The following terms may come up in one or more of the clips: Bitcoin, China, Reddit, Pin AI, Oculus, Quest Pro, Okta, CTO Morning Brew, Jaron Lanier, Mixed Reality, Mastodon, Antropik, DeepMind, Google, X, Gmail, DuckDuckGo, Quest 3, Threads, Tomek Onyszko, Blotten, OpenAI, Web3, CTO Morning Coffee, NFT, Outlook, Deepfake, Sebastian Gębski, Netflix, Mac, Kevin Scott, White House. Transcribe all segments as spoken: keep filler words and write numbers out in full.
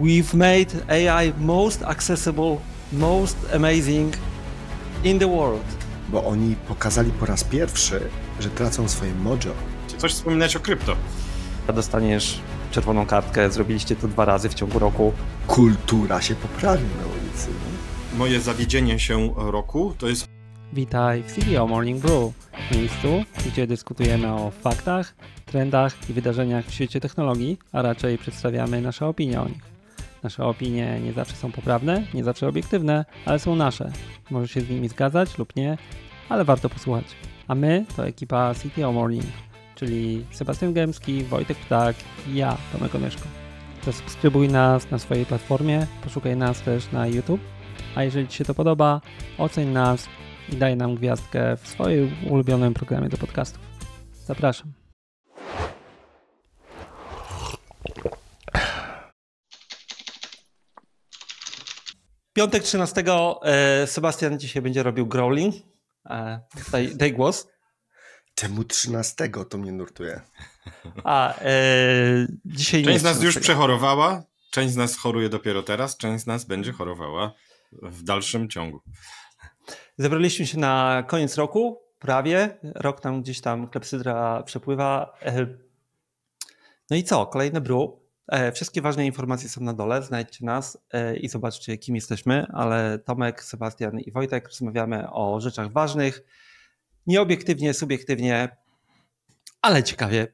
We've made A I most accessible, most amazing in the world. Bo oni pokazali po raz pierwszy, że tracą swoje mojo. Coś wspominać o krypto. Dostaniesz czerwoną kartkę, zrobiliście to dwa razy w ciągu roku. Kultura się poprawi na ulicy. Nie? Moje zawiedzienie się roku to jest... Witaj w C T O Morning Brew, miejscu, gdzie dyskutujemy o faktach, trendach i wydarzeniach w świecie technologii, a raczej przedstawiamy nasze opinie o nich. Nasze opinie nie zawsze są poprawne, nie zawsze obiektywne, ale są nasze. Możesz się z nimi zgadzać lub nie, ale warto posłuchać. A my to ekipa C T O Morning, czyli Sebastian Gębski, Wojtek Ptak i ja, Tomek Onyszko. Zasubskrybuj nas na swojej platformie, poszukaj nas też na YouTube, a jeżeli Ci się to podoba, oceń nas i daj nam gwiazdkę w swoim ulubionym programie do podcastów. Zapraszam. Piątek trzynastego. Sebastian dzisiaj będzie robił growling. Daj, daj głos. Czemu trzynastego? To mnie nurtuje. A, e, dzisiaj część nie z nas już przechorowała, część z nas choruje dopiero teraz, część z nas będzie chorowała w dalszym ciągu. Zebraliśmy się na koniec roku, prawie. Rok nam gdzieś tam klepsydra przepływa. No i co? Kolejne brew. Wszystkie ważne informacje są na dole, znajdźcie nas i zobaczcie, kim jesteśmy, ale Tomek, Sebastian i Wojtek rozmawiamy o rzeczach ważnych, nieobiektywnie, subiektywnie, ale ciekawie.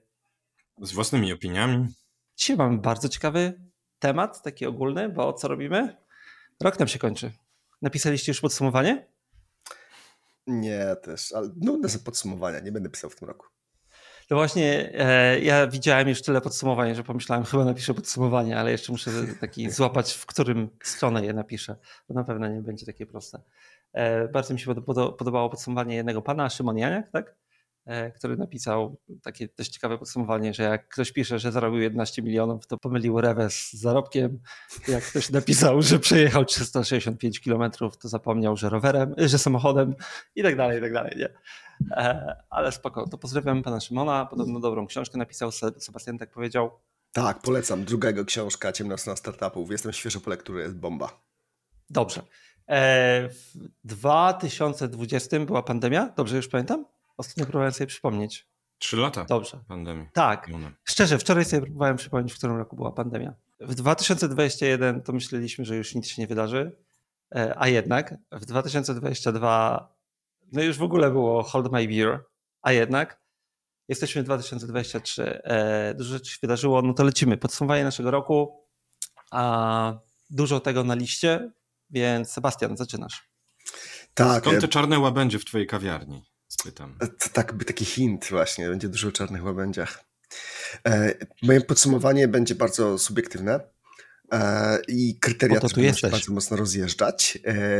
Z własnymi opiniami. Dzisiaj mamy bardzo ciekawy temat, taki ogólny, bo co robimy? Rok nam się kończy. Napisaliście już podsumowanie? Nie, też, ale nudne są podsumowania, nie będę pisał w tym roku. To właśnie e, ja widziałem już tyle podsumowań, że pomyślałem, chyba napiszę podsumowanie, ale jeszcze muszę taki złapać, w którym stronę je napiszę. To na pewno nie będzie takie proste. E, bardzo mi się podo- podobało podsumowanie jednego pana, Szymon Janiak, tak? E, który napisał takie dość ciekawe podsumowanie, że jak ktoś pisze, że zarobił jedenaście milionów, to pomylił rewę z zarobkiem. Jak ktoś napisał, że przejechał trzysta sześćdziesiąt pięć kilometrów, to zapomniał, że rowerem, że samochodem i tak dalej, i tak dalej. Nie? Ale spoko, to pozdrawiam pana Szymona, podobno dobrą książkę napisał, Sebastian tak powiedział. Tak, polecam, drugego książka, Ciemna strona startupów, jestem świeżo po lekturze, jest bomba. Dobrze, w dwa tysiące dwudziestym była pandemia, dobrze już pamiętam? Ostatnio próbowałem sobie przypomnieć. Trzy lata dobrze. Pandemii. Tak, Juna. Szczerze, wczoraj sobie próbowałem przypomnieć, w którym roku była pandemia. W dwa tysiące dwudziestym pierwszym to myśleliśmy, że już nic się nie wydarzy, a jednak w dwa tysiące dwudziestym drugim no już w ogóle było Hold My Beer, a jednak jesteśmy w dwa tysiące dwudziestym trzecim. Dużo rzeczy się wydarzyło, no to lecimy. Podsumowanie naszego roku, a dużo tego na liście, więc Sebastian, zaczynasz. Tak. Skąd te czarne łabędzie w twojej kawiarni? Spytam. Tak, taki hint właśnie, będzie dużo o czarnych łabędziach. Moje podsumowanie będzie bardzo subiektywne. I kryteria też będą się bardzo mocno rozjeżdżać,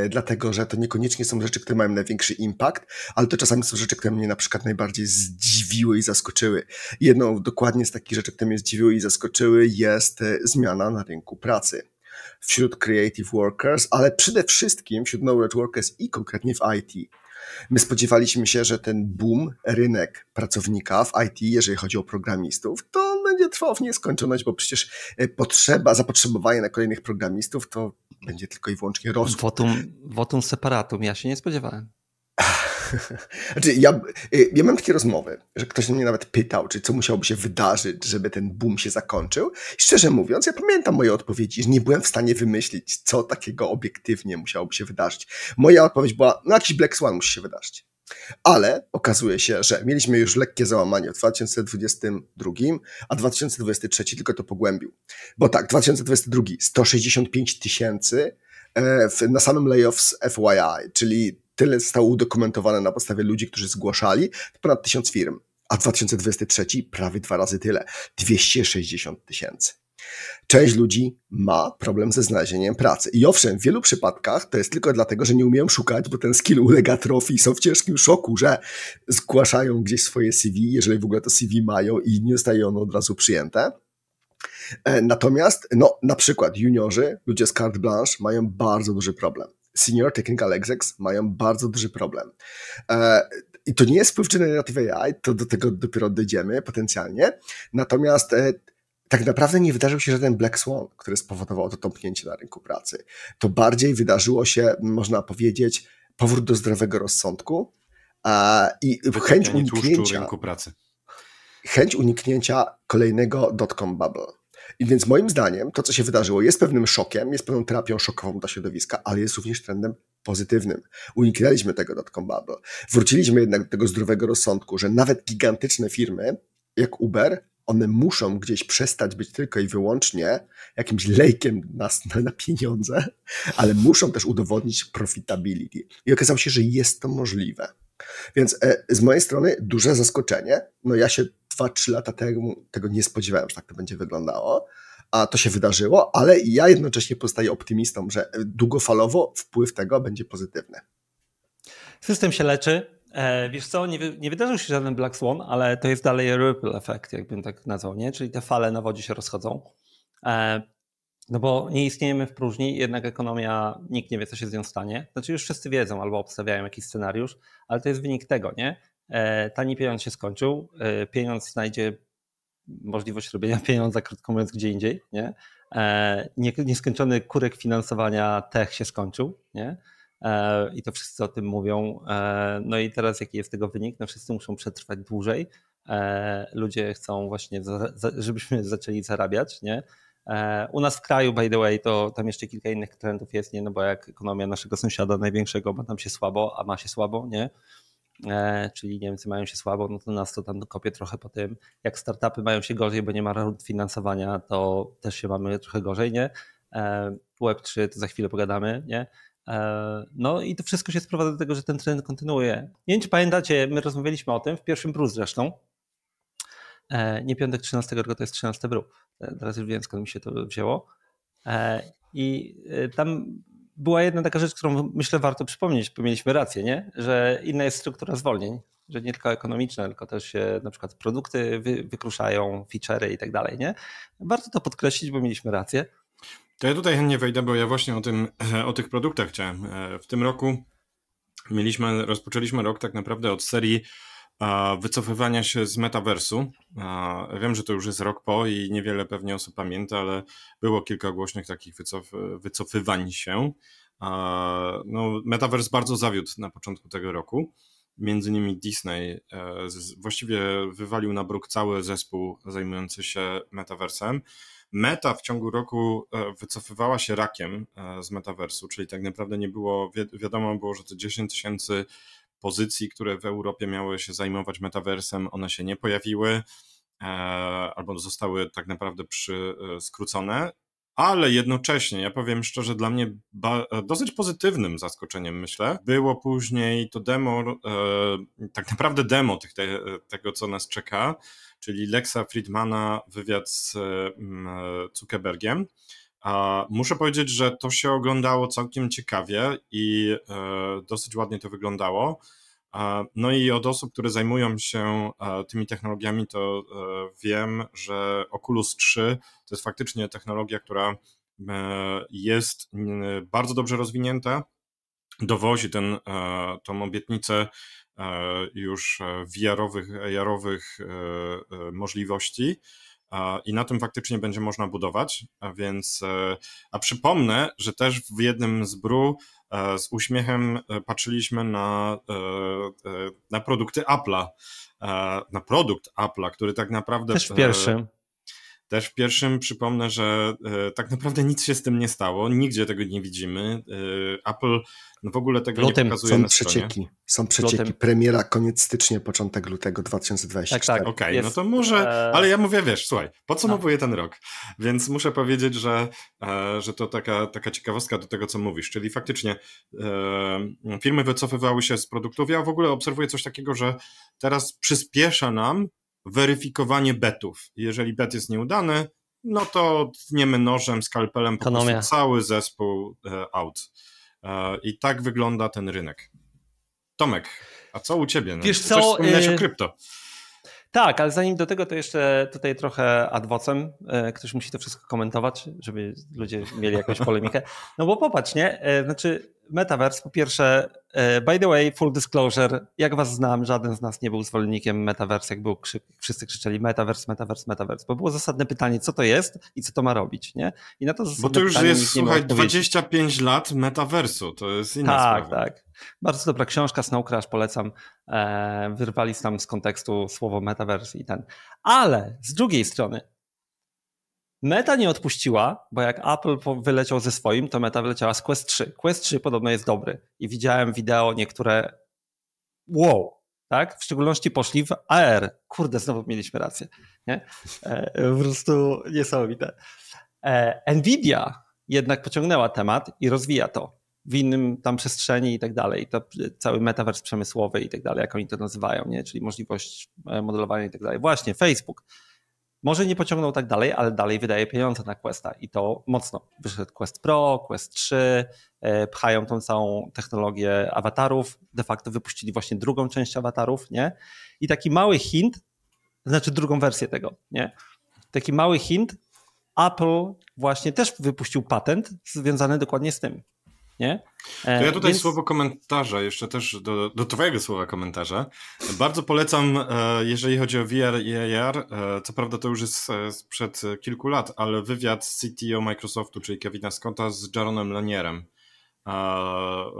dlatego że to niekoniecznie są rzeczy, które mają największy impact, ale to czasami są rzeczy, które mnie na przykład najbardziej zdziwiły i zaskoczyły. Jedną dokładnie z takich rzeczy, które mnie zdziwiły i zaskoczyły, jest zmiana na rynku pracy wśród creative workers, ale przede wszystkim wśród knowledge workers i konkretnie w I T. My spodziewaliśmy się, że ten boom, rynek pracownika w I T, jeżeli chodzi o programistów, to będzie trwał w nieskończoność, bo przecież potrzeba, zapotrzebowanie na kolejnych programistów to będzie tylko i wyłącznie rosło. Votum, votum separatum, ja się nie spodziewałem. Znaczy, ja, ja mam takie rozmowy, że ktoś mnie nawet pytał, czy co musiałoby się wydarzyć, żeby ten boom się zakończył. I szczerze mówiąc, ja pamiętam moje odpowiedzi, że nie byłem w stanie wymyślić, co takiego obiektywnie musiałoby się wydarzyć. Moja odpowiedź była, no jakiś Black Swan musi się wydarzyć. Ale okazuje się, że mieliśmy już lekkie załamanie w dwa tysiące dwudziestym drugim, a dwa tysiące dwudziesty trzeci tylko to pogłębił. Bo tak, dwa tysiące dwudziesty drugi sto sześćdziesiąt pięć tysięcy na samym layoff z F Y I, czyli tyle zostało udokumentowane na podstawie ludzi, którzy zgłaszali, ponad tysiąc firm, a dwa tysiące dwudziesty trzeci prawie dwa razy tyle, dwieście sześćdziesiąt tysięcy. Część ludzi ma problem ze znalezieniem pracy. I owszem, w wielu przypadkach to jest tylko dlatego, że nie umieją szukać, bo ten skill ulega atrofii, są w ciężkim szoku, że zgłaszają gdzieś swoje C V, jeżeli w ogóle to C V mają i nie zostaje ono od razu przyjęte. Natomiast no, na przykład juniorzy, ludzie z carte blanche mają bardzo duży problem. Senior Technical Execs mają bardzo duży problem. I to nie jest wpływ Generative A I, to do tego dopiero dojdziemy potencjalnie. Natomiast tak naprawdę nie wydarzył się żaden black swan, który spowodował to tąpnięcie na rynku pracy. To bardziej wydarzyło się, można powiedzieć, powrót do zdrowego rozsądku a, i chęć uniknięcia, rynku pracy. chęć uniknięcia kolejnego dot-com bubble. I więc moim zdaniem to, co się wydarzyło, jest pewnym szokiem, jest pewną terapią szokową dla środowiska, ale jest również trendem pozytywnym. Uniknęliśmy tego dot-com bubble. Wróciliśmy jednak do tego zdrowego rozsądku, że nawet gigantyczne firmy jak Uber, one muszą gdzieś przestać być tylko i wyłącznie jakimś lejkiem na, na pieniądze, ale muszą też udowodnić profitability. I okazało się, że jest to możliwe. Więc e, z mojej strony duże zaskoczenie. No ja się dwa trzy lata temu tego nie spodziewałem, że tak to będzie wyglądało, a to się wydarzyło, ale ja jednocześnie pozostaję optymistą, że długofalowo wpływ tego będzie pozytywny. System się leczy. Wiesz co, nie, wy, nie wydarzył się żaden black swan, ale to jest dalej ripple effect, jakbym tak nazwał, nie? Czyli te fale na wodzie się rozchodzą, e, no bo nie istniejemy w próżni, jednak ekonomia, nikt nie wie, co się z nią stanie. Znaczy już wszyscy wiedzą albo obstawiają jakiś scenariusz, ale to jest wynik tego, nie? E, tani pieniądz się skończył, e, pieniądz znajdzie możliwość robienia pieniądza, krótko mówiąc, gdzie indziej, nie? E, nie, nieskończony kurek finansowania tech się skończył, nie? I to wszyscy o tym mówią. No i teraz jaki jest tego wynik? No wszyscy muszą przetrwać dłużej. Ludzie chcą właśnie, żebyśmy zaczęli zarabiać, nie? U nas w kraju, by the way, to tam jeszcze kilka innych trendów jest, nie? No bo jak ekonomia naszego sąsiada największego ma tam się słabo, a ma się słabo, nie? Czyli Niemcy mają się słabo, no to nas to tam kopie trochę po tym. Jak startupy mają się gorzej, bo nie ma rund finansowania, to też się mamy trochę gorzej, nie? Web trzy to za chwilę pogadamy, nie? No i to wszystko się sprowadza do tego, że ten trend kontynuuje. Nie wiem, czy pamiętacie, my rozmawialiśmy o tym w pierwszym brew zresztą. Nie piątek trzynastego, tylko to jest trzynasty brew. Teraz już wiem, skąd mi się to wzięło. I tam była jedna taka rzecz, którą myślę warto przypomnieć, bo mieliśmy rację, nie? Że inna jest struktura zwolnień, że nie tylko ekonomiczne, tylko też się na przykład produkty wy- wykruszają, feature'y i tak dalej, nie? Warto to podkreślić, bo mieliśmy rację. To ja tutaj chętnie wejdę, bo ja właśnie o, tym, o tych produktach chciałem. W tym roku mieliśmy, rozpoczęliśmy rok tak naprawdę od serii wycofywania się z Metaversu. Wiem, że to już jest rok po i niewiele pewnie osób pamięta, ale było kilka głośnych takich wycof- wycofywań się. No, Metavers bardzo zawiódł na początku tego roku. Między innymi Disney właściwie wywalił na bruk cały zespół zajmujący się Metaversem. Meta w ciągu roku wycofywała się rakiem z Metaversu, czyli tak naprawdę nie było, wi- wiadomo było, że te dziesięć tysięcy pozycji, które w Europie miały się zajmować Metaversem, one się nie pojawiły e, albo zostały tak naprawdę przy, e, skrócone, ale jednocześnie, ja powiem szczerze, dla mnie ba- dosyć pozytywnym zaskoczeniem, myślę, było później to demo, e, tak naprawdę demo tych, te, tego, co nas czeka, czyli Lexa Fridmana, wywiad z Zuckerbergiem. Muszę powiedzieć, że to się oglądało całkiem ciekawie i dosyć ładnie to wyglądało. No i od osób, które zajmują się tymi technologiami, to wiem, że Oculus trzy to jest faktycznie technologia, która jest bardzo dobrze rozwinięta, dowozi ten, tą obietnicę już V R-owych, A R-owych możliwości i na tym faktycznie będzie można budować, a więc, a przypomnę, że też w jednym z brew z uśmiechem patrzyliśmy na, na produkty Apple'a, na produkt Apple'a, który tak naprawdę... Też w pierwszym. Też w pierwszym przypomnę, że e, tak naprawdę nic się z tym nie stało, nigdzie tego nie widzimy. E, Apple no w ogóle tego Blotten. nie pokazuje są na przecieki, stronie. Są przecieki, Blotten. Premiera koniec stycznia, początek lutego dwa tysiące dwudziestego czwartego. Tak, tak. Okej, okay, no to może, ale ja mówię, wiesz, słuchaj, podsumowuję ten rok, więc muszę powiedzieć, że, e, że to taka, taka ciekawostka do tego, co mówisz, czyli faktycznie e, firmy wycofywały się z produktów. Ja w ogóle obserwuję coś takiego, że teraz przyspiesza nam weryfikowanie betów. Jeżeli bet jest nieudany, no to tniemy nożem, skalpelem po Ekonomia. prostu cały zespół out. I tak wygląda ten rynek. Tomek, a co u ciebie? No, Wiesz co? Wspomniałeś yy... o krypto. Tak, ale zanim do tego, to jeszcze tutaj trochę ad vocem. Ktoś musi to wszystko komentować, żeby ludzie mieli jakąś polemikę. No bo popatrz, nie? Znaczy Metaverse, po pierwsze, by the way, full disclosure, jak was znam, żaden z nas nie był zwolennikiem Metaverse, jak był krzyk, wszyscy krzyczeli Metaverse, Metaverse, Metaverse, bo było zasadne pytanie, co to jest i co to ma robić, nie? I na to zasadne pytanie. Bo to już pytanie, jest, słuchaj, dwadzieścia pięć lat Metaversu, to jest inna tak, sprawa. Tak, tak. Bardzo dobra książka, Snow Crash, polecam. Eee, wyrwali tam z kontekstu słowo Metaverse i ten. Ale z drugiej strony, Meta nie odpuściła, bo jak Apple wyleciał ze swoim, to Meta wyleciała z Quest trzy. Quest trzy podobno jest dobry i widziałem wideo niektóre wow, tak? W szczególności poszli w A R. Kurde, znowu mieliśmy rację. Nie? E, po prostu niesamowite. E, Nvidia jednak pociągnęła temat i rozwija to w innym tam przestrzeni i tak dalej. To cały metavers przemysłowy i tak dalej, jak oni to nazywają, nie? Czyli możliwość modelowania i tak dalej. Właśnie, Facebook. Może nie pociągnął tak dalej, ale dalej wydaje pieniądze na Questa i to mocno. Wyszedł Quest Pro, Quest trzy, pchają tą całą technologię awatarów, de facto wypuścili właśnie drugą część awatarów, nie? I taki mały hint, znaczy drugą wersję tego, nie? Taki mały hint, Apple właśnie też wypuścił patent związany dokładnie z tym, nie? To ja tutaj Więc... słowo komentarza, jeszcze też do, do twojego słowa komentarza. Bardzo polecam, jeżeli chodzi o V R i A R, co prawda to już jest sprzed kilku lat, ale wywiad z C T O Microsoftu, czyli Kevina Scotta z Jaronem Lanierem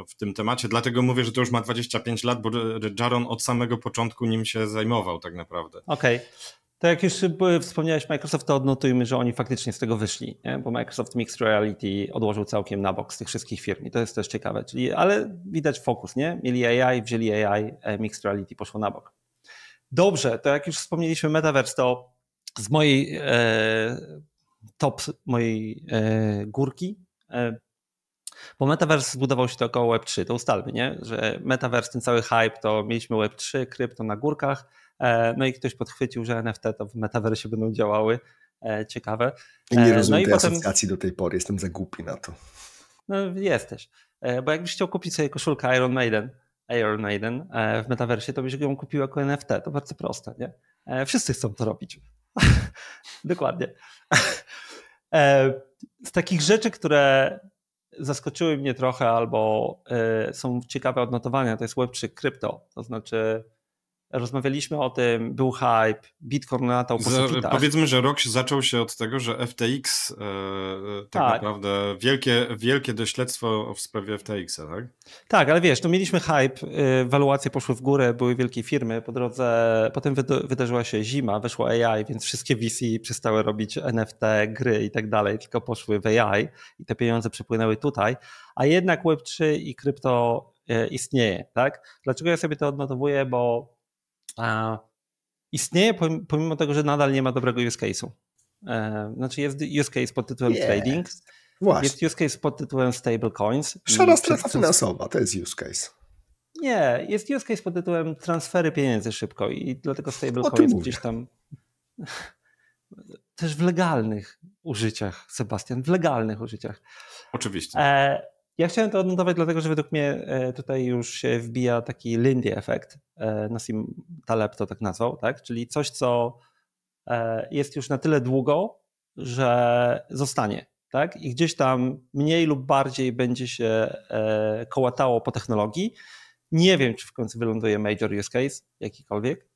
w tym temacie. Dlatego mówię, że to już ma dwadzieścia pięć lat, bo Jaron od samego początku nim się zajmował tak naprawdę. Okej. Okay. To jak już wspomniałeś Microsoft, to odnotujmy, że oni faktycznie z tego wyszli, nie? Bo Microsoft Mixed Reality odłożył całkiem na bok z tych wszystkich firm i to jest też ciekawe, czyli, ale widać fokus, nie? Mieli A I, wzięli A I, Mixed Reality poszło na bok. Dobrze, to jak już wspomnieliśmy Metaverse, to z mojej e, top mojej e, górki, e, bo Metaverse zbudował się to około Web trzy, to ustalmy, nie? Że Metaverse, ten cały hype, to mieliśmy Web trzy, krypto na górkach. No i ktoś podchwycił, że N F T to w metaversie będą działały. Ciekawe. Ja nie rozumiem no tej potem... asocjacji do tej pory, jestem za głupi na to. No jesteś, bo jakbyś chciał kupić sobie koszulkę Iron Maiden, Iron Maiden w metaversie, to byś ją kupił jako N F T, to bardzo proste, nie? Wszyscy chcą to robić. Dokładnie. Z takich rzeczy, które zaskoczyły mnie trochę albo są ciekawe odnotowania, to jest Web trzy krypto, to znaczy... Rozmawialiśmy o tym, był hype, Bitcoin latał po sufitach. Powiedzmy, że rok zaczął się od tego, że F T X, yy, tak, tak naprawdę wielkie, wielkie dośledztwo w sprawie F T X-a, tak? Tak, ale wiesz, no mieliśmy hype, yy, waluacje poszły w górę, były wielkie firmy, po drodze potem wyda- wydarzyła się zima, weszło A I, więc wszystkie V C przestały robić N F T, gry i tak dalej, tylko poszły w A I i te pieniądze przepłynęły tutaj, a jednak Web trzy i krypto yy, istnieje, tak? Dlaczego ja sobie to odnotowuję, bo istnieje pomimo tego, że nadal nie ma dobrego use case'u. Znaczy jest use case pod tytułem yeah. trading, Właśnie. Jest use case pod tytułem stablecoins. Szara strefa finansowa, to jest use case. Nie, jest use case pod tytułem transfery pieniędzy szybko i dlatego stablecoins gdzieś tam... Też w legalnych użyciach, Sebastian, w legalnych użyciach. Oczywiście. E... Ja chciałem to odnotować, dlatego że według mnie tutaj już się wbija taki Lindy efekt, Nassim Taleb to tak nazwał, tak? Czyli coś, co jest już na tyle długo, że zostanie, tak? I gdzieś tam mniej lub bardziej będzie się kołatało po technologii. Nie wiem, czy w końcu wyląduje major use case, jakikolwiek,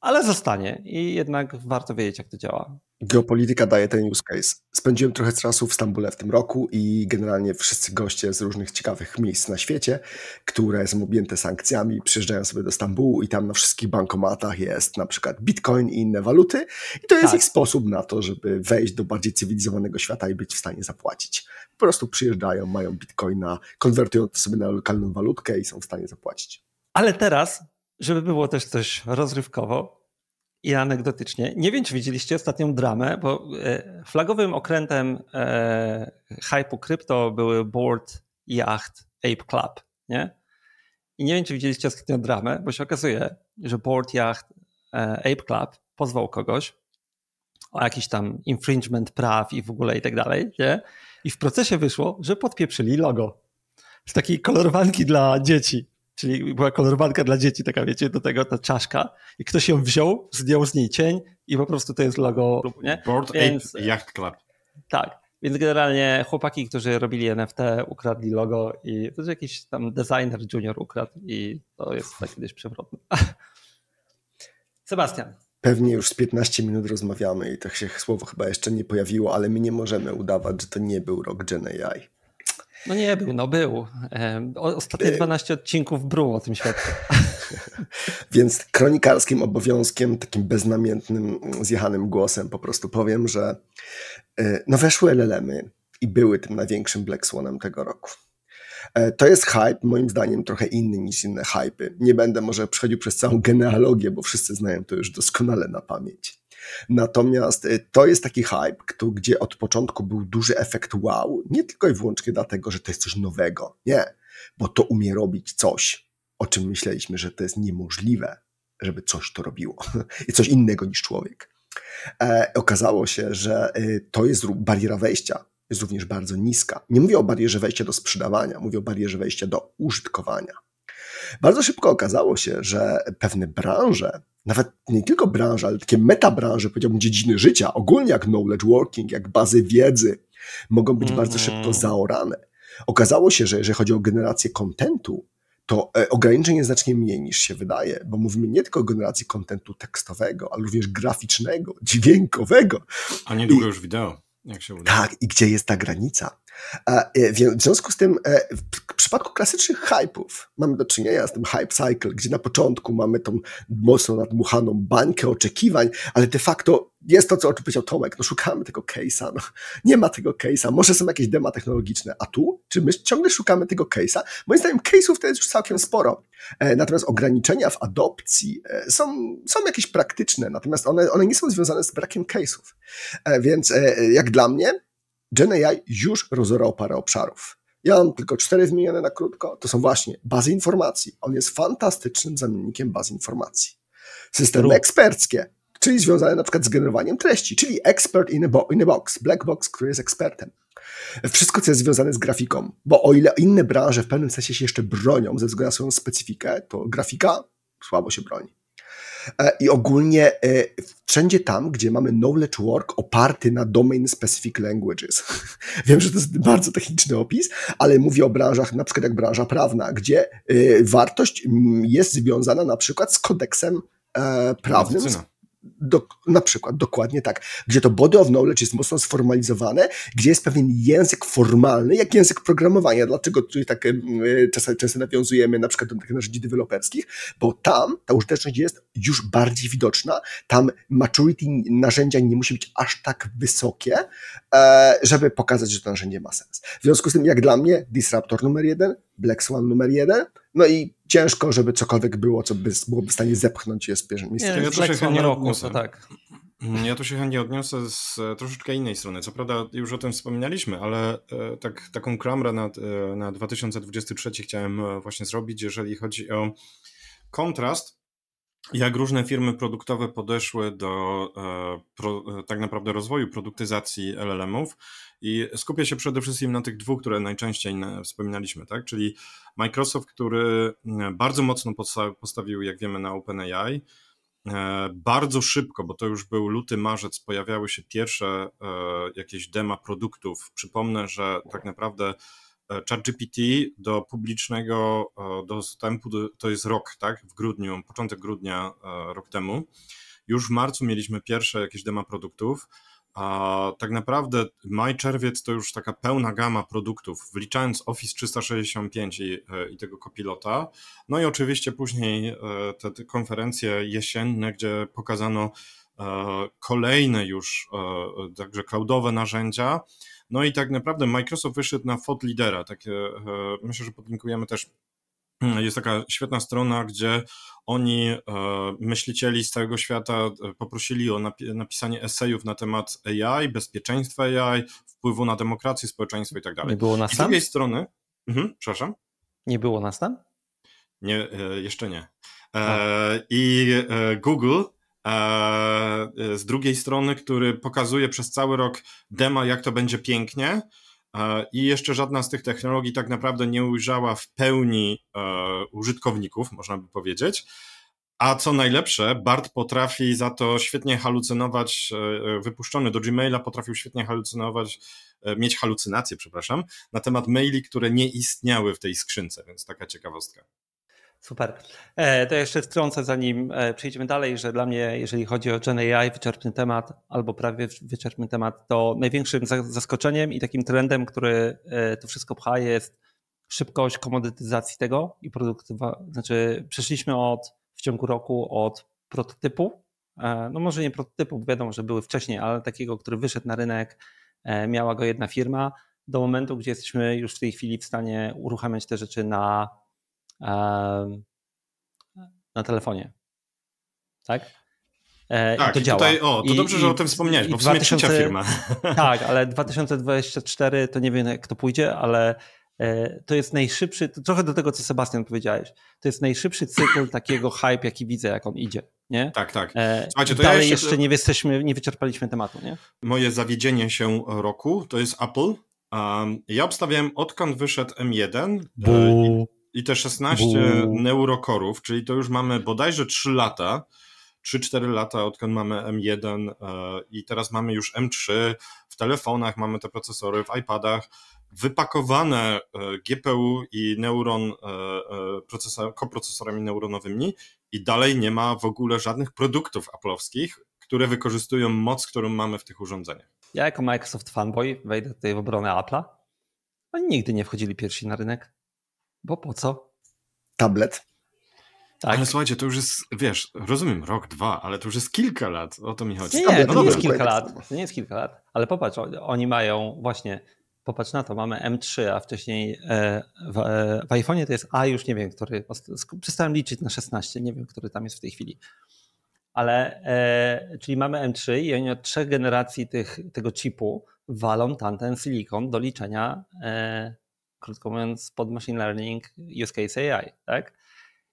ale zostanie i jednak warto wiedzieć, jak to działa. Geopolityka daje ten use case. Spędziłem trochę czasu w Stambule w tym roku i generalnie wszyscy goście z różnych ciekawych miejsc na świecie, które są objęte sankcjami, przyjeżdżają sobie do Stambułu i tam na wszystkich bankomatach jest na przykład Bitcoin i inne waluty i to jest tak. ich sposób na to, żeby wejść do bardziej cywilizowanego świata i być w stanie zapłacić. Po prostu przyjeżdżają, mają Bitcoina, konwertują to sobie na lokalną walutkę i są w stanie zapłacić. Ale teraz, żeby było też coś rozrywkowo, i anegdotycznie. Nie wiem, czy widzieliście ostatnią dramę, bo flagowym okrętem e, hype'u krypto były Bored Yacht Ape Club, nie? I nie wiem, czy widzieliście ostatnią dramę, bo się okazuje, że Bored Yacht e, Ape Club pozwał kogoś o jakiś tam infringement praw i w ogóle i tak dalej, nie? I w procesie wyszło, że podpieprzyli logo z takiej kolorowanki dla dzieci. Czyli była kolorowanka dla dzieci, taka wiecie, do tego ta czaszka i ktoś ją wziął, zdjął z niej cień i po prostu to jest logo klubu, nie? Bored Ape Yacht Club. Tak, Więc generalnie chłopaki, którzy robili N F T, ukradli logo i to jest jakiś tam designer junior ukradł i to jest tak kiedyś przewrotne. Sebastian. Pewnie już z piętnaście minut rozmawiamy i tak się słowo chyba jeszcze nie pojawiło, ale my nie możemy udawać, że to nie był rok Gen A I. No nie był, no był. Ostatnie dwanaście odcinków Brew o tym świadczy. Więc kronikarskim obowiązkiem, takim beznamiętnym, zjechanym głosem po prostu powiem, że no weszły L L M-y i były tym największym Black Swanem tego roku. To jest hype, moim zdaniem trochę inny niż inne hype'y. Nie będę może przechodził przez całą genealogię, bo wszyscy znają to już doskonale na pamięć. Natomiast to jest taki hype, gdzie od początku był duży efekt wow, nie tylko i wyłącznie dlatego, że to jest coś nowego, nie, bo to umie robić coś, o czym myśleliśmy, że to jest niemożliwe, żeby coś to robiło i coś innego niż człowiek. E, okazało się, że to jest bariera wejścia, jest również bardzo niska. Nie mówię o barierze wejścia do sprzedawania, mówię o barierze wejścia do użytkowania. Bardzo szybko okazało się, że pewne branże, nawet nie tylko branże, ale takie metabranże, powiedziałbym dziedziny życia, ogólnie jak knowledge working, jak bazy wiedzy, mogą być mm-hmm. bardzo szybko zaorane. Okazało się, że jeżeli chodzi o generację kontentu, to ograniczeń jest znacznie mniej niż się wydaje, bo mówimy nie tylko o generacji kontentu tekstowego, ale również graficznego, dźwiękowego. A niedługo I, już wideo, jak się uda. Tak, i gdzie jest ta granica? W związku z tym w przypadku klasycznych hype'ów mamy do czynienia z tym hype cycle, gdzie na początku mamy tą mocno nadmuchaną bańkę oczekiwań, ale de facto jest to, co powiedział Tomek, no szukamy tego case'a, no. Nie ma tego case'a, może są jakieś dema technologiczne, a tu? Czy my ciągle szukamy tego case'a? Moim zdaniem case'ów to jest już całkiem sporo, natomiast ograniczenia w adopcji są, są jakieś praktyczne, natomiast one, one nie są związane z brakiem case'ów, więc jak dla mnie Gen A I już rozorał parę obszarów. Ja mam tylko cztery wymienione na krótko. To są właśnie bazy informacji. On jest fantastycznym zamiennikiem baz informacji. Systemy eksperckie, czyli związane na przykład z generowaniem treści, czyli expert in a, bo- in a box, black box, który jest ekspertem. Wszystko, co jest związane z grafiką, bo o ile inne branże w pewnym sensie się jeszcze bronią ze względu na swoją specyfikę, to grafika słabo się broni. I ogólnie wszędzie tam, gdzie mamy knowledge work oparty na domain specific languages. Wiem, że to jest bardzo techniczny opis, ale mówię o branżach, na przykład jak branża prawna, gdzie wartość jest związana na przykład z kodeksem prawnym. Do, na przykład, dokładnie tak, gdzie to body of knowledge jest mocno sformalizowane, gdzie jest pewien język formalny, jak język programowania. Dlaczego tutaj tak czasami, często nawiązujemy na przykład do takich narzędzi deweloperskich, bo tam ta użyteczność jest już bardziej widoczna, tam maturity narzędzia nie musi być aż tak wysokie, żeby pokazać, że to narzędzie ma sens. W związku z tym, jak dla mnie, disruptor numer jeden, Black Swan numer jeden, no i ciężko, żeby cokolwiek było, co by byłoby w stanie zepchnąć je z pierwszym miejscem. Ja tu się chętnie odniosę. Tak. Ja tu się chętnie odniosę z troszeczkę innej strony. Co prawda już o tym wspominaliśmy, ale tak, taką klamrę na, na dwa tysiące dwudziesty trzeci chciałem właśnie zrobić, jeżeli chodzi o kontrast, jak różne firmy produktowe podeszły do pro, tak naprawdę rozwoju produktyzacji L L M-ów. I skupię się przede wszystkim na tych dwóch, które najczęściej wspominaliśmy, tak? Czyli Microsoft, który bardzo mocno postawił, jak wiemy, na OpenAI, bardzo szybko, bo to już był luty, marzec, pojawiały się pierwsze jakieś dema produktów. Przypomnę, że tak naprawdę ChatGPT do publicznego dostępu to jest rok, tak? W grudniu, początek grudnia rok temu. Już w marcu mieliśmy pierwsze jakieś dema produktów. A tak naprawdę maj, czerwiec to już taka pełna gama produktów, wliczając Office trzysta sześćdziesiąt pięć i, i tego Copilota. No i oczywiście później te, te konferencje jesienne, gdzie pokazano kolejne już także cloudowe narzędzia. No i tak naprawdę Microsoft wyszedł na thought leadera. Takie, myślę, że podlinkujemy też. Jest taka świetna strona, gdzie oni, myślicieli z całego świata, poprosili o napisanie esejów na temat A I, bezpieczeństwa A I, wpływu na demokrację, społeczeństwo i tak dalej. Nie było nas tam? Z drugiej strony, mhm, przepraszam. Nie było nas tam? Nie, jeszcze nie. E, I Google e, z drugiej strony, który pokazuje przez cały rok dema, jak to będzie pięknie, i jeszcze żadna z tych technologii tak naprawdę nie ujrzała w pełni e, użytkowników, można by powiedzieć, A co najlepsze, Bard potrafi za to świetnie halucynować, wypuszczony do Gmaila potrafił świetnie halucynować, mieć halucynacje, przepraszam, na temat maili, które nie istniały w tej skrzynce, więc taka ciekawostka. Super. To jeszcze wtrącę, zanim przejdziemy dalej, że dla mnie, jeżeli chodzi o GenAI, wyczerpny temat albo prawie wyczerpny temat, to największym zaskoczeniem i takim trendem, który to wszystko pcha, jest szybkość komodytyzacji tego i produktywa. Znaczy przeszliśmy od w ciągu roku od prototypu, no może nie prototypu, wiadomo, że były wcześniej, ale takiego, który wyszedł na rynek, miała go jedna firma, do momentu, gdzie jesteśmy już w tej chwili w stanie uruchamiać te rzeczy na na telefonie. Tak? Tak, i to działa. Tutaj, o, to dobrze, I, że o tym wspomniałeś, bo w sumie trzecia firma. Tak, ale dwa tysiące dwadzieścia cztery to nie wiem, jak to pójdzie, ale to jest najszybszy, to trochę do tego, co Sebastian powiedziałeś, to jest najszybszy cykl takiego hype, jaki widzę, jak on idzie. Nie? Tak, tak. Słuchajcie, to Dalej ja jeszcze, jeszcze nie, jesteśmy, nie wyczerpaliśmy tematu. Nie? Moje zawiedzienie się roku to jest Apple. Um, ja obstawiałem, odkąd wyszedł em jeden. Buu. I te szesnaście Buu. neurokorów, czyli to już mamy bodajże trzy lata, trzy cztery lata, odkąd mamy em jeden e, i teraz mamy już em trzy, w telefonach mamy te procesory, w iPadach, wypakowane e, G P U i neuron, e, procesor, koprocesorami neuronowymi, i dalej nie ma w ogóle żadnych produktów Apple'owskich, które wykorzystują moc, którą mamy w tych urządzeniach. Ja jako Microsoft fanboy wejdę tutaj w obronę Apple'a. Oni nigdy nie wchodzili pierwsi na rynek. Bo po co? Tablet. Tak. Ale słuchajcie, to już jest, wiesz, rozumiem, rok, dwa, ale to już jest kilka lat, o to mi chodzi. Nie, nie, no to nie jest kilka lat, to nie jest kilka lat, ale popatrz, oni mają właśnie, popatrz na to, mamy em trzy, a wcześniej w, w iPhone'ie to jest A, już nie wiem, który, przestałem liczyć na szesnaście, nie wiem, który tam jest w tej chwili, ale, czyli mamy em trzy i oni od trzech generacji tych, tego chipu walą tamten silikon do liczenia, krótko mówiąc, pod machine learning use case A I, tak?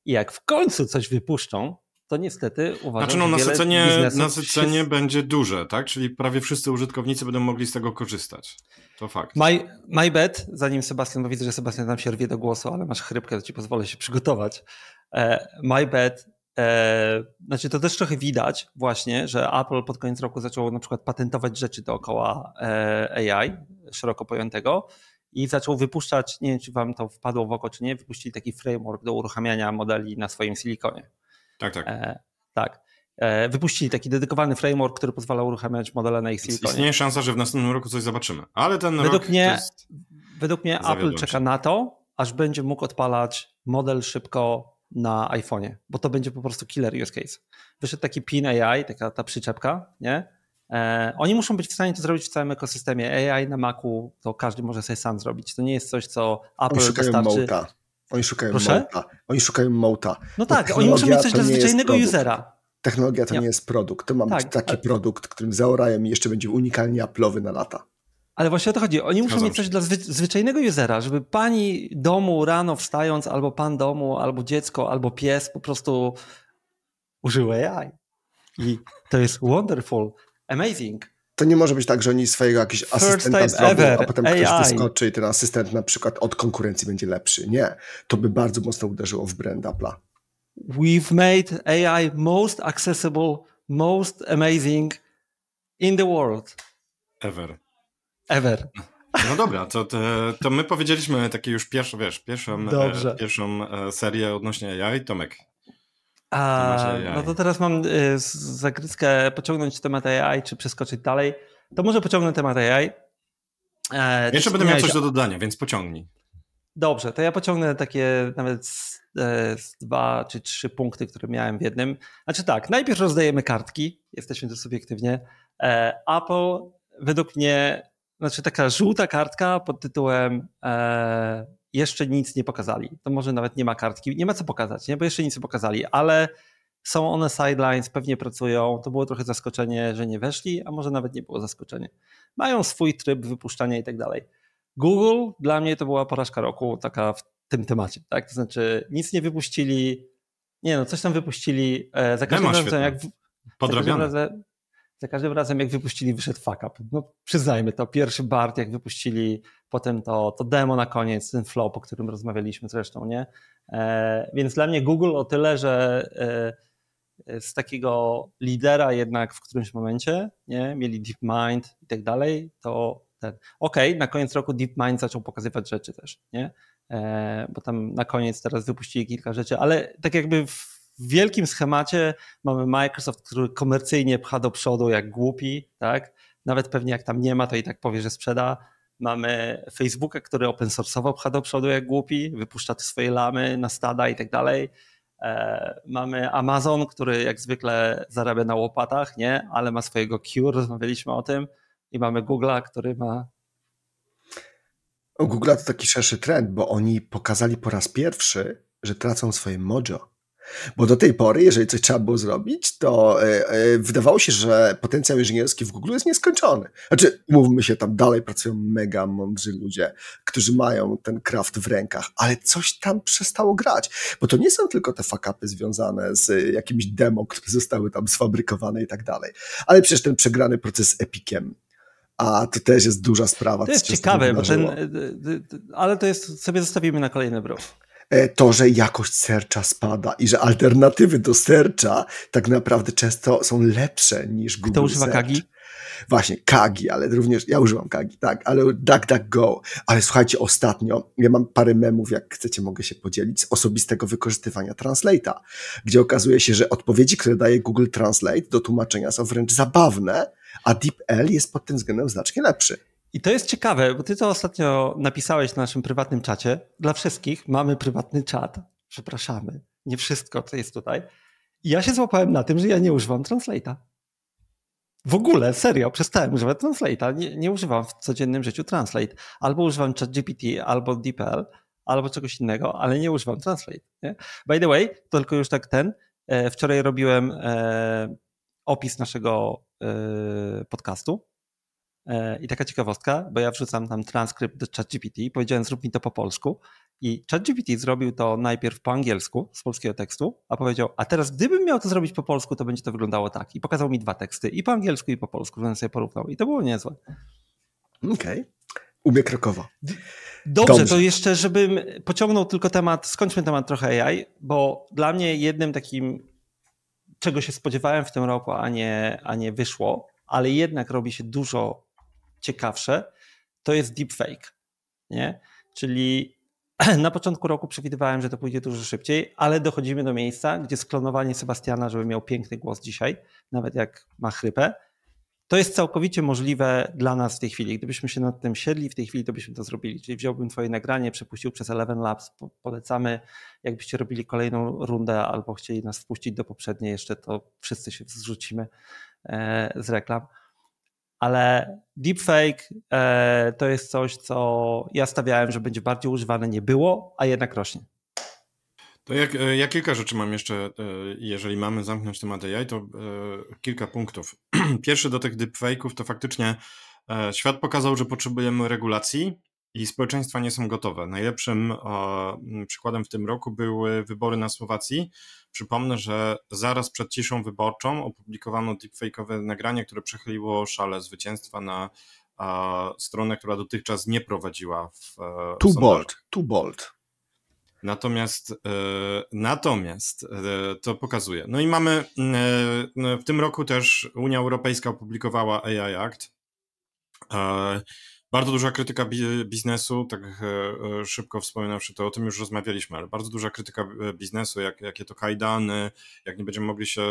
I jak w końcu coś wypuszczą, to niestety uważam, znaczy, no, że nasycenie, nasycenie się... będzie duże, tak? Czyli prawie wszyscy użytkownicy będą mogli z tego korzystać. To fakt. My, my bet, zanim Sebastian, bo widzę, że Sebastian tam się rwie do głosu, ale masz chrypkę, to ci pozwolę się przygotować. My bet, e, znaczy to też trochę widać właśnie, że Apple pod koniec roku zaczęło na przykład patentować rzeczy dookoła A I, szeroko pojętego, i zaczął wypuszczać, nie wiem, czy wam to wpadło w oko, czy nie, wypuścili taki framework do uruchamiania modeli na swoim silikonie. Tak, tak. E, tak. E, wypuścili taki dedykowany framework, który pozwala uruchamiać modele na ich silikonie. Istnieje szansa, że w następnym roku coś zobaczymy, ale ten według rok... Mnie, jest... Według mnie Zawiodłem Apple czeka się. na to, aż będzie mógł odpalać model szybko na iPhone'ie, bo to będzie po prostu killer use case. Wyszedł taki pin A I, taka ta przyczepka, nie? Oni muszą być w stanie to zrobić w całym ekosystemie. A I na Macu to każdy może sobie sam zrobić. To nie jest coś, co Apple dostarczy. Oni szukają Mołta. Oni szukają Mołta. Oni szukają Mołta. No tak, oni muszą mieć coś dla zwyczajnego usera. Technologia to nie, nie jest produkt. To ma tak, być taki ale... produkt, którym zaorają i jeszcze będzie unikalnie Apple'owy na lata. Ale właśnie o to chodzi. Oni muszą no mieć coś dla zwy- zwyczajnego usera, żeby pani domu rano wstając, albo pan domu, albo dziecko, albo pies po prostu użył A I. I to jest wonderful. Amazing. To nie może być tak, że oni swojego jakiś First asystenta zrobią, ever. a potem A I. Ktoś wyskoczy i ten asystent na przykład od konkurencji będzie lepszy. Nie. To by bardzo mocno uderzyło w brand Apple'a. We've made A I most accessible, most amazing in the world. Ever. Ever. No dobra, to, to my powiedzieliśmy takie już pierwsze, wiesz, pierwszą, pierwszą serię odnośnie A I. Tomek. A, no to teraz mam zagryzkę pociągnąć temat A I, czy przeskoczyć dalej. To może pociągnę temat A I. E, Jeszcze będę miał coś do dodania, więc pociągnij. Dobrze, to ja pociągnę takie nawet z, z dwa czy trzy punkty, które miałem w jednym. Znaczy tak, najpierw rozdajemy kartki, jesteśmy tu subiektywnie. E, Apple według mnie, znaczy taka żółta kartka pod tytułem... E, jeszcze nic nie pokazali. To może nawet nie ma kartki, nie ma co pokazać, nie? Bo jeszcze nic nie pokazali, ale są one sidelines, pewnie pracują. To było trochę zaskoczenie, że nie weszli, a może nawet nie było zaskoczenie. Mają swój tryb wypuszczania i tak dalej. Google dla mnie to była porażka roku taka w tym temacie, tak? To znaczy nic nie wypuścili, nie no, coś tam wypuścili. E, za każdym razem jak w, Podrabione. Za, każdym razem, za każdym razem jak wypuścili, wyszedł fuck up. No przyznajmy to, pierwszy Bard jak wypuścili, potem to, to demo na koniec, ten flow, o którym rozmawialiśmy zresztą, nie? E, więc dla mnie Google o tyle, że e, z takiego lidera jednak w którymś momencie, nie, mieli DeepMind i tak dalej, to ten, okej, okay, na koniec roku DeepMind zaczął pokazywać rzeczy też, nie, e, bo tam na koniec teraz wypuścili kilka rzeczy, ale tak jakby w wielkim schemacie mamy Microsoft, który komercyjnie pcha do przodu jak głupi, tak, nawet pewnie jak tam nie ma, to i tak powie, że sprzeda. Mamy Facebooka, który open source'owo pcha do przodu jak głupi, wypuszcza te swoje lamy na stada i tak dalej. Mamy Amazon, który jak zwykle zarabia na łopatach, nie, ale ma swojego Q, rozmawialiśmy o tym. I mamy Google'a, który ma... Google'a to taki szerszy trend, bo oni pokazali po raz pierwszy, że tracą swoje mojo. Bo do tej pory, jeżeli coś trzeba było zrobić, to yy, yy, wydawało się, że potencjał inżynierski w Google jest nieskończony. Znaczy, mówmy się, tam dalej pracują mega mądrzy ludzie, którzy mają ten kraft w rękach, ale coś tam przestało grać. Bo to nie są tylko te fuck-upy związane z jakimiś demo, które zostały tam sfabrykowane i tak dalej. Ale przecież ten przegrany proces z Epiciem. A to też jest duża sprawa. To jest ciekawe, bo ten, ale to jest, sobie zostawimy na kolejny brew. To, że jakość serca spada i że alternatywy do serca tak naprawdę często są lepsze niż Google. Kto używa Search. Kagi? Właśnie, Kagi, ale również ja używam Kagi, tak, ale DuckDuckGo. Ale słuchajcie, ostatnio, ja mam parę memów, jak chcecie, mogę się podzielić, z osobistego wykorzystywania Translate'a, gdzie okazuje się, że odpowiedzi, które daje Google Translate do tłumaczenia, są wręcz zabawne, a DeepL jest pod tym względem znacznie lepszy. I to jest ciekawe, bo ty to ostatnio napisałeś na naszym prywatnym czacie. Dla wszystkich mamy prywatny czat. Przepraszamy. Nie wszystko, co jest tutaj. I ja się złapałem na tym, że ja nie używam Translate'a. W ogóle, serio, przestałem używać Translate'a. Nie, nie używam w codziennym życiu Translate. Albo używam ChatGPT, albo DeepL, albo czegoś innego, ale nie używam Translate. Nie? By the way, to tylko już tak ten. E, wczoraj robiłem e, opis naszego e, podcastu. I taka ciekawostka, bo ja wrzucam tam transkrypt do ChatGPT i powiedziałem, zrób mi to po polsku. I ChatGPT zrobił to najpierw po angielsku, z polskiego tekstu, a powiedział, a teraz gdybym miał to zrobić po polsku, to będzie to wyglądało tak. I pokazał mi dwa teksty, i po angielsku, i po polsku, żebym sobie porównał. I to było niezłe. Okej. Okay. Umie krokowo. Dobrze, Dobrze, to jeszcze, żebym pociągnął tylko temat, skończmy temat trochę A I, bo dla mnie jednym takim, czego się spodziewałem w tym roku, a nie, a nie wyszło, ale jednak robi się dużo ciekawsze, to jest deepfake, nie? Czyli na początku roku przewidywałem, że to pójdzie dużo szybciej, ale dochodzimy do miejsca, gdzie sklonowanie Sebastiana, żeby miał piękny głos dzisiaj, nawet jak ma chrypę, to jest całkowicie możliwe dla nas w tej chwili. Gdybyśmy się nad tym siedli, w tej chwili to byśmy to zrobili. Czyli wziąłbym twoje nagranie, przepuścił przez Eleven Labs, polecamy, jakbyście robili kolejną rundę albo chcieli nas wpuścić do poprzedniej jeszcze, to wszyscy się zrzucimy z reklam. Ale deepfake e, to jest coś, co ja stawiałem, że będzie bardziej używane, nie było, a jednak rośnie. To ja, ja kilka rzeczy mam jeszcze, jeżeli mamy zamknąć temat A I, to e, kilka punktów. Pierwszy do tych deepfake'ów to faktycznie e, świat pokazał, że potrzebujemy regulacji i społeczeństwa nie są gotowe. Najlepszym e, przykładem w tym roku były wybory na Słowacji. Przypomnę, że zaraz przed ciszą wyborczą opublikowano deepfake'owe nagranie, które przechyliło szalę zwycięstwa na a, stronę, która dotychczas nie prowadziła w Too w bold, too bold. Natomiast, y, natomiast y, to pokazuje. No i mamy, y, w tym roku też Unia Europejska opublikowała A I Act. Y, Bardzo duża krytyka biznesu, tak szybko wspominawszy, to o tym już rozmawialiśmy, ale bardzo duża krytyka biznesu, jak, jakie to kajdany, jak nie będziemy mogli się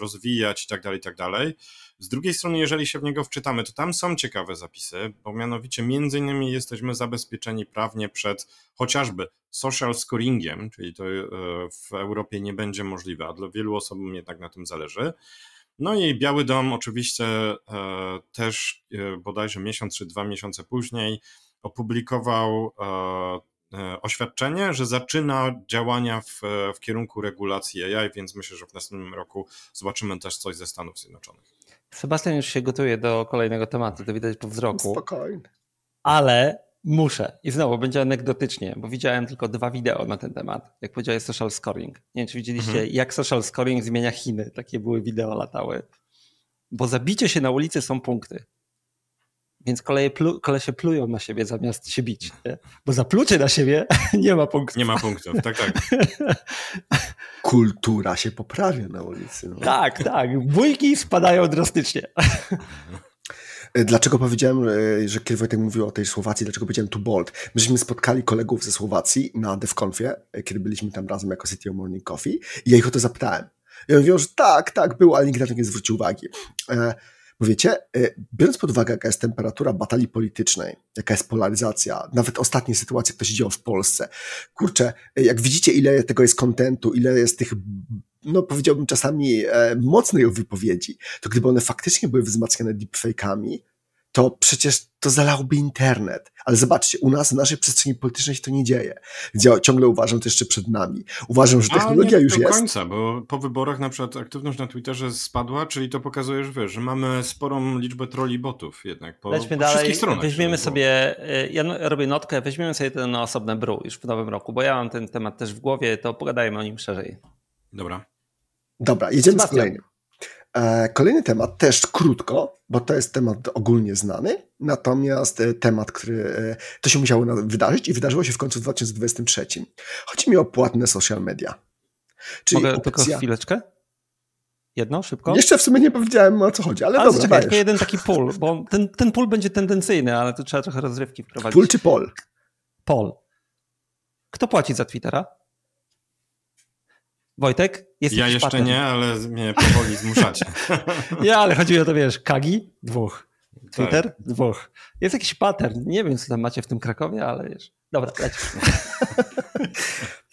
rozwijać i tak dalej, i tak dalej. Z drugiej strony, jeżeli się w niego wczytamy, to tam są ciekawe zapisy, bo mianowicie między innymi jesteśmy zabezpieczeni prawnie przed chociażby social scoringiem, czyli to w Europie nie będzie możliwe, a dla wielu osób jednak na tym zależy. No i Biały Dom oczywiście e, też e, bodajże miesiąc czy dwa miesiące później opublikował e, e, oświadczenie, że zaczyna działania w, w kierunku regulacji A I, więc myślę, że w następnym roku zobaczymy też coś ze Stanów Zjednoczonych. Sebastian już się gotuje do kolejnego tematu, to widać po wzroku. Spokojnie. Ale muszę. I znowu będzie anegdotycznie, bo widziałem tylko dwa wideo na ten temat. Jak powiedziałeś, social scoring. Nie wiem, czy widzieliście, mhm. jak social scoring zmienia Chiny. Takie były wideo, latały. Bo zabicie się na ulicy są punkty. Więc koleje, plu, kolesie plują na siebie zamiast się bić, nie? Bo zaplucie na siebie nie ma punktów. Nie ma punktów, tak, tak. Kultura się poprawia na ulicy. No. Tak, tak. Bójki spadają drastycznie. Dlaczego powiedziałem, że kiedy Wojtek mówił o tej Słowacji, dlaczego powiedziałem too bold? Myśmy spotkali kolegów ze Słowacji na DevConfie, kiedy byliśmy tam razem jako C T O Morning Coffee i ja ich o to zapytałem. I oni mówią, że tak, tak, było, ale nikt na to nie zwrócił uwagi. Bo wiecie, biorąc pod uwagę, jaka jest temperatura batalii politycznej, jaka jest polaryzacja, nawet ostatnie sytuacje, które się dzieją w Polsce, kurczę, jak widzicie, ile tego jest kontentu, ile jest tych, no powiedziałbym czasami e, mocnych wypowiedzi, to gdyby one faktycznie były wzmacniane deepfake'ami, to przecież to zalałoby internet. Ale zobaczcie, u nas w naszej przestrzeni politycznej się to nie dzieje. Ja ciągle uważam, to jeszcze przed nami. Uważam, że technologia już jest. Nie do końca, bo po wyborach na przykład aktywność na Twitterze spadła, czyli to pokazuje, że wiesz, że mamy sporą liczbę trolli botów jednak po, po dalej, wszystkich stronach. Weźmiemy sobie, ja robię notkę, weźmiemy sobie ten na osobne brew już w nowym roku, bo ja mam ten temat też w głowie, to pogadajmy o nim szerzej. Dobra. Dobra, jedziemy z kolejnym. Kolejny temat, też krótko, bo to jest temat ogólnie znany, natomiast temat, który to się musiało wydarzyć i wydarzyło się w końcu w dwa tysiące dwudziestym trzecim. Chodzi mi o płatne social media. Czyli Mogę opcja... tylko chwileczkę? Jedno, szybko? Jeszcze w sumie nie powiedziałem, o co chodzi, ale, ale dobra. Czekaj, tylko jeden taki pool, bo ten, ten pool będzie tendencyjny, ale tu trzeba trochę rozrywki wprowadzić. Pool czy pol? Pol. Kto płaci za Twittera? Wojtek? Ja jeszcze patem. Nie, ale mnie powoli zmuszacie. Ja, ale chodzi mi o to, wiesz, Kagi? Dwóch. Twitter? Tak. Dwóch. Jest jakiś pattern. Nie wiem, co tam macie w tym Krakowie, ale wiesz. Dobra, lecisz.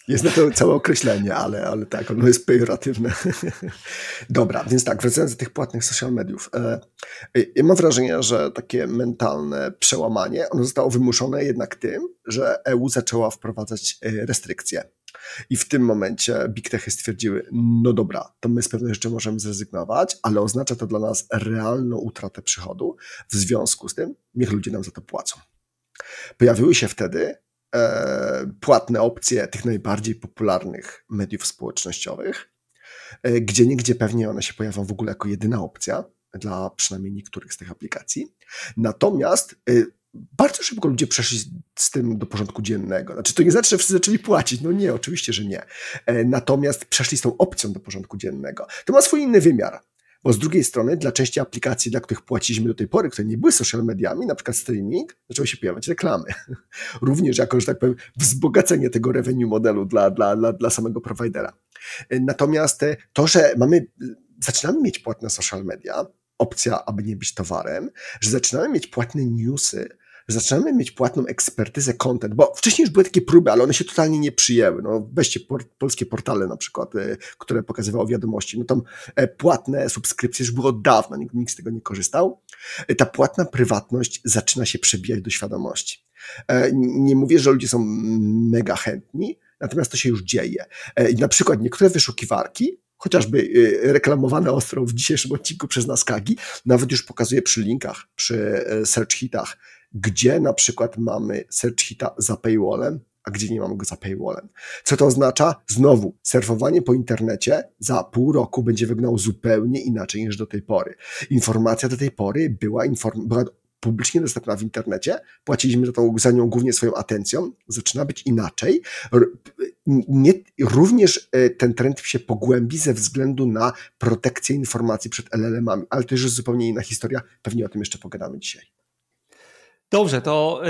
Jest na to całe określenie, ale, ale tak, ono jest pejoratywne. Dobra, więc tak, wracając do tych płatnych social mediów. Ja mam wrażenie, że takie mentalne przełamanie, ono zostało wymuszone jednak tym, że E U zaczęła wprowadzać restrykcje. I w tym momencie big techy stwierdziły, no dobra, to my z pewnością jeszcze możemy zrezygnować, ale oznacza to dla nas realną utratę przychodu. W związku z tym niech ludzie nam za to płacą. Pojawiły się wtedy e, płatne opcje tych najbardziej popularnych mediów społecznościowych, e, gdzie niegdzie pewnie one się pojawią w ogóle jako jedyna opcja dla przynajmniej niektórych z tych aplikacji. Natomiast e, bardzo szybko ludzie przeszli z tym do porządku dziennego. Znaczy, to nie znaczy, że wszyscy zaczęli płacić. No nie, oczywiście, że nie. Natomiast przeszli z tą opcją do porządku dziennego. To ma swój inny wymiar, bo z drugiej strony dla części aplikacji, dla których płaciliśmy do tej pory, które nie były social mediami, na przykład streaming, zaczęły się pojawiać reklamy. Również jako, że tak powiem, wzbogacenie tego revenue modelu dla, dla, dla, dla samego providera. Natomiast to, że mamy, zaczynamy mieć płatne social media, opcja, aby nie być towarem, że zaczynamy mieć płatne newsy, zaczynamy mieć płatną ekspertyzę, content, bo wcześniej już były takie próby, ale one się totalnie nie przyjęły. No, weźcie por- polskie portale na przykład, y, które pokazywały wiadomości. No tam y, płatne subskrypcje już było od dawna, nikt, nikt z tego nie korzystał. Y, ta płatna prywatność zaczyna się przebijać do świadomości. Y, nie mówię, że ludzie są mega chętni, natomiast to się już dzieje. Y, na przykład niektóre wyszukiwarki, chociażby reklamowane ostro w dzisiejszym odcinku przez nas Kagi, nawet już pokazuje przy linkach, przy search hitach, gdzie na przykład mamy search hita za paywallem, a gdzie nie mamy go za paywallem. Co to oznacza? Znowu, surfowanie po internecie za pół roku będzie wyglądało zupełnie inaczej niż do tej pory. Informacja do tej pory była, inform- była publicznie dostępna w internecie, płaciliśmy za, tą, za nią głównie swoją atencją, zaczyna być inaczej. R- nie, również ten trend się pogłębi ze względu na protekcję informacji przed L L M-ami, ale to już jest zupełnie inna historia, pewnie o tym jeszcze pogadamy dzisiaj. Dobrze, to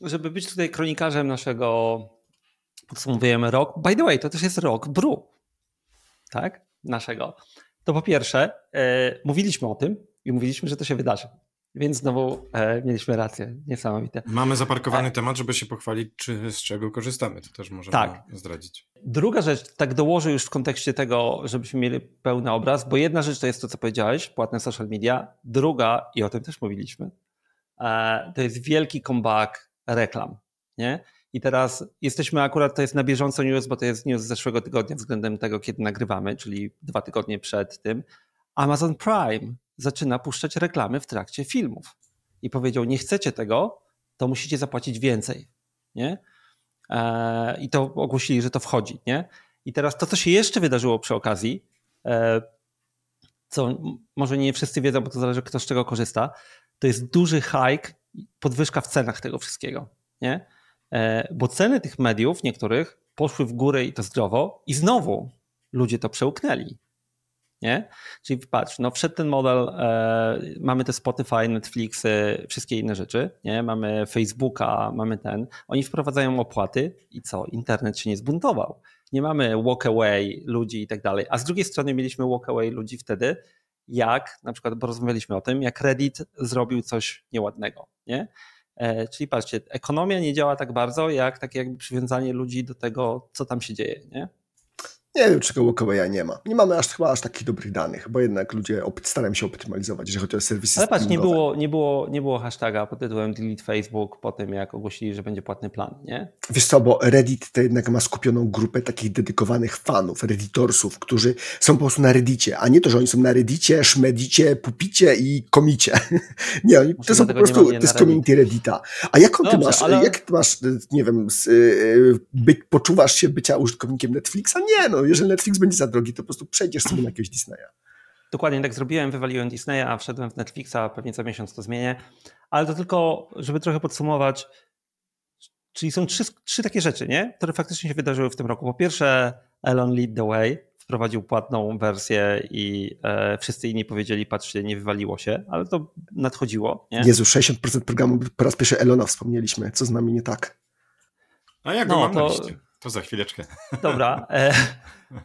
żeby być tutaj kronikarzem naszego, podsumowujemy rok, by the way, to też jest rok brew, tak, naszego. To po pierwsze, mówiliśmy o tym i mówiliśmy, że to się wydarzy. Więc znowu e, mieliśmy rację, niesamowite. Mamy zaparkowany e, temat, żeby się pochwalić, czy z czego korzystamy, to też możemy tak zdradzić. Druga rzecz, tak dołożę już w kontekście tego, żebyśmy mieli pełny obraz, bo jedna rzecz to jest to, co powiedziałeś, płatne social media, druga, i o tym też mówiliśmy, e, to jest wielki comeback reklam, nie? I teraz jesteśmy akurat, to jest na bieżąco news, bo to jest news z zeszłego tygodnia względem tego, kiedy nagrywamy, czyli dwa tygodnie przed tym. Amazon Prime zaczyna puszczać reklamy w trakcie filmów i powiedział, nie chcecie tego, to musicie zapłacić więcej, nie? Eee, I to ogłosili, że to wchodzi, nie? I teraz to, co się jeszcze wydarzyło przy okazji, e, co może nie wszyscy wiedzą, bo to zależy, kto z czego korzysta, to jest duży hike podwyżka w cenach tego wszystkiego, nie? Bo ceny tych mediów niektórych poszły w górę i to zdrowo i znowu ludzie to przełknęli, nie? Czyli patrz, no wszedł ten model, e, mamy te Spotify, Netflixy, wszystkie inne rzeczy, nie? Mamy Facebooka, mamy ten, oni wprowadzają opłaty i co? Internet się nie zbuntował. Nie mamy walk away ludzi i tak dalej, a z drugiej strony mieliśmy walk away ludzi wtedy, jak na przykład, bo rozmawialiśmy o tym, jak Reddit zrobił coś nieładnego, nie? Czyli patrzcie, ekonomia nie działa tak bardzo, jak takie jakby przywiązanie ludzi do tego, co tam się dzieje, nie? Nie wiem, czego walkawaya nie ma. Nie mamy aż, chyba aż takich dobrych danych, bo jednak ludzie starają się optymalizować, jeżeli chodzi o serwisy. Ale patrz, nie było, nie, było, nie było hashtaga pod tytułem delete Facebook po tym, jak ogłosili, że będzie płatny plan, nie? Wiesz co, bo Reddit to jednak ma skupioną grupę takich dedykowanych fanów, redditorsów, którzy są po prostu na Reddicie, a nie to, że oni są na Reddicie, szmedicie, pupicie i komicie. Nie, oni, to są po prostu, to jest community Reddita. A jaką ty masz, ale... jak ty masz, nie wiem, być, poczuwasz się bycia użytkownikiem Netflixa? Nie, no. Jeżeli Netflix będzie za drogi, to po prostu przejdziesz sobie na jakiegoś Disneya. Dokładnie tak zrobiłem, wywaliłem Disneya, a wszedłem w Netflixa, pewnie co miesiąc to zmienię. Ale to tylko, żeby trochę podsumować, czyli są trzy, trzy takie rzeczy, nie? Które faktycznie się wydarzyły w tym roku. Po pierwsze, Elon lead the way, wprowadził płatną wersję i e, wszyscy inni powiedzieli, patrzcie, nie wywaliło się, ale to nadchodziło. Nie? Jezu, sześćdziesiąt procent programu, po raz pierwszy Elona wspomnieliśmy, co z nami nie tak. A jak go no, mam to... na liście? To za chwileczkę. Dobra. E,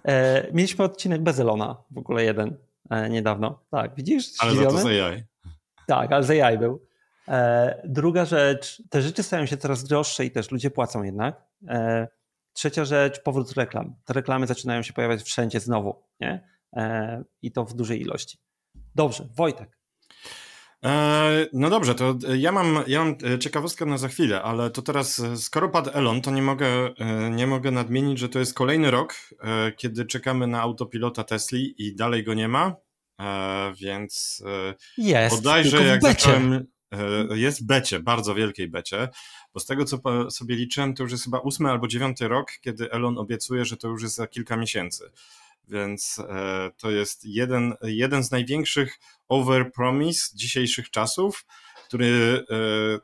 e, mieliśmy odcinek bez Elona, w ogóle jeden e, niedawno. Tak, widzisz? Ale za to z A I. Tak, ale z A I był. E, druga rzecz, te rzeczy stają się coraz droższe i też ludzie płacą jednak. E, trzecia rzecz, powrót reklam. Te reklamy zaczynają się pojawiać wszędzie znowu, nie? E, i to w dużej ilości. Dobrze, Wojtek. No dobrze, to ja mam, ja mam ciekawostkę na za chwilę, ale to teraz, skoro padł Elon, to nie mogę, nie mogę nadmienić, że to jest kolejny rok, kiedy czekamy na autopilota Tesli i dalej go nie ma, więc jest, bodajże jak zacząłem, jest w becie, bardzo wielkiej becie, bo z tego co sobie liczyłem, to już jest chyba ósmy albo dziewiąty rok, kiedy Elon obiecuje, że to już jest za kilka miesięcy. Więc e, to jest jeden, jeden z największych overpromise dzisiejszych czasów, który e,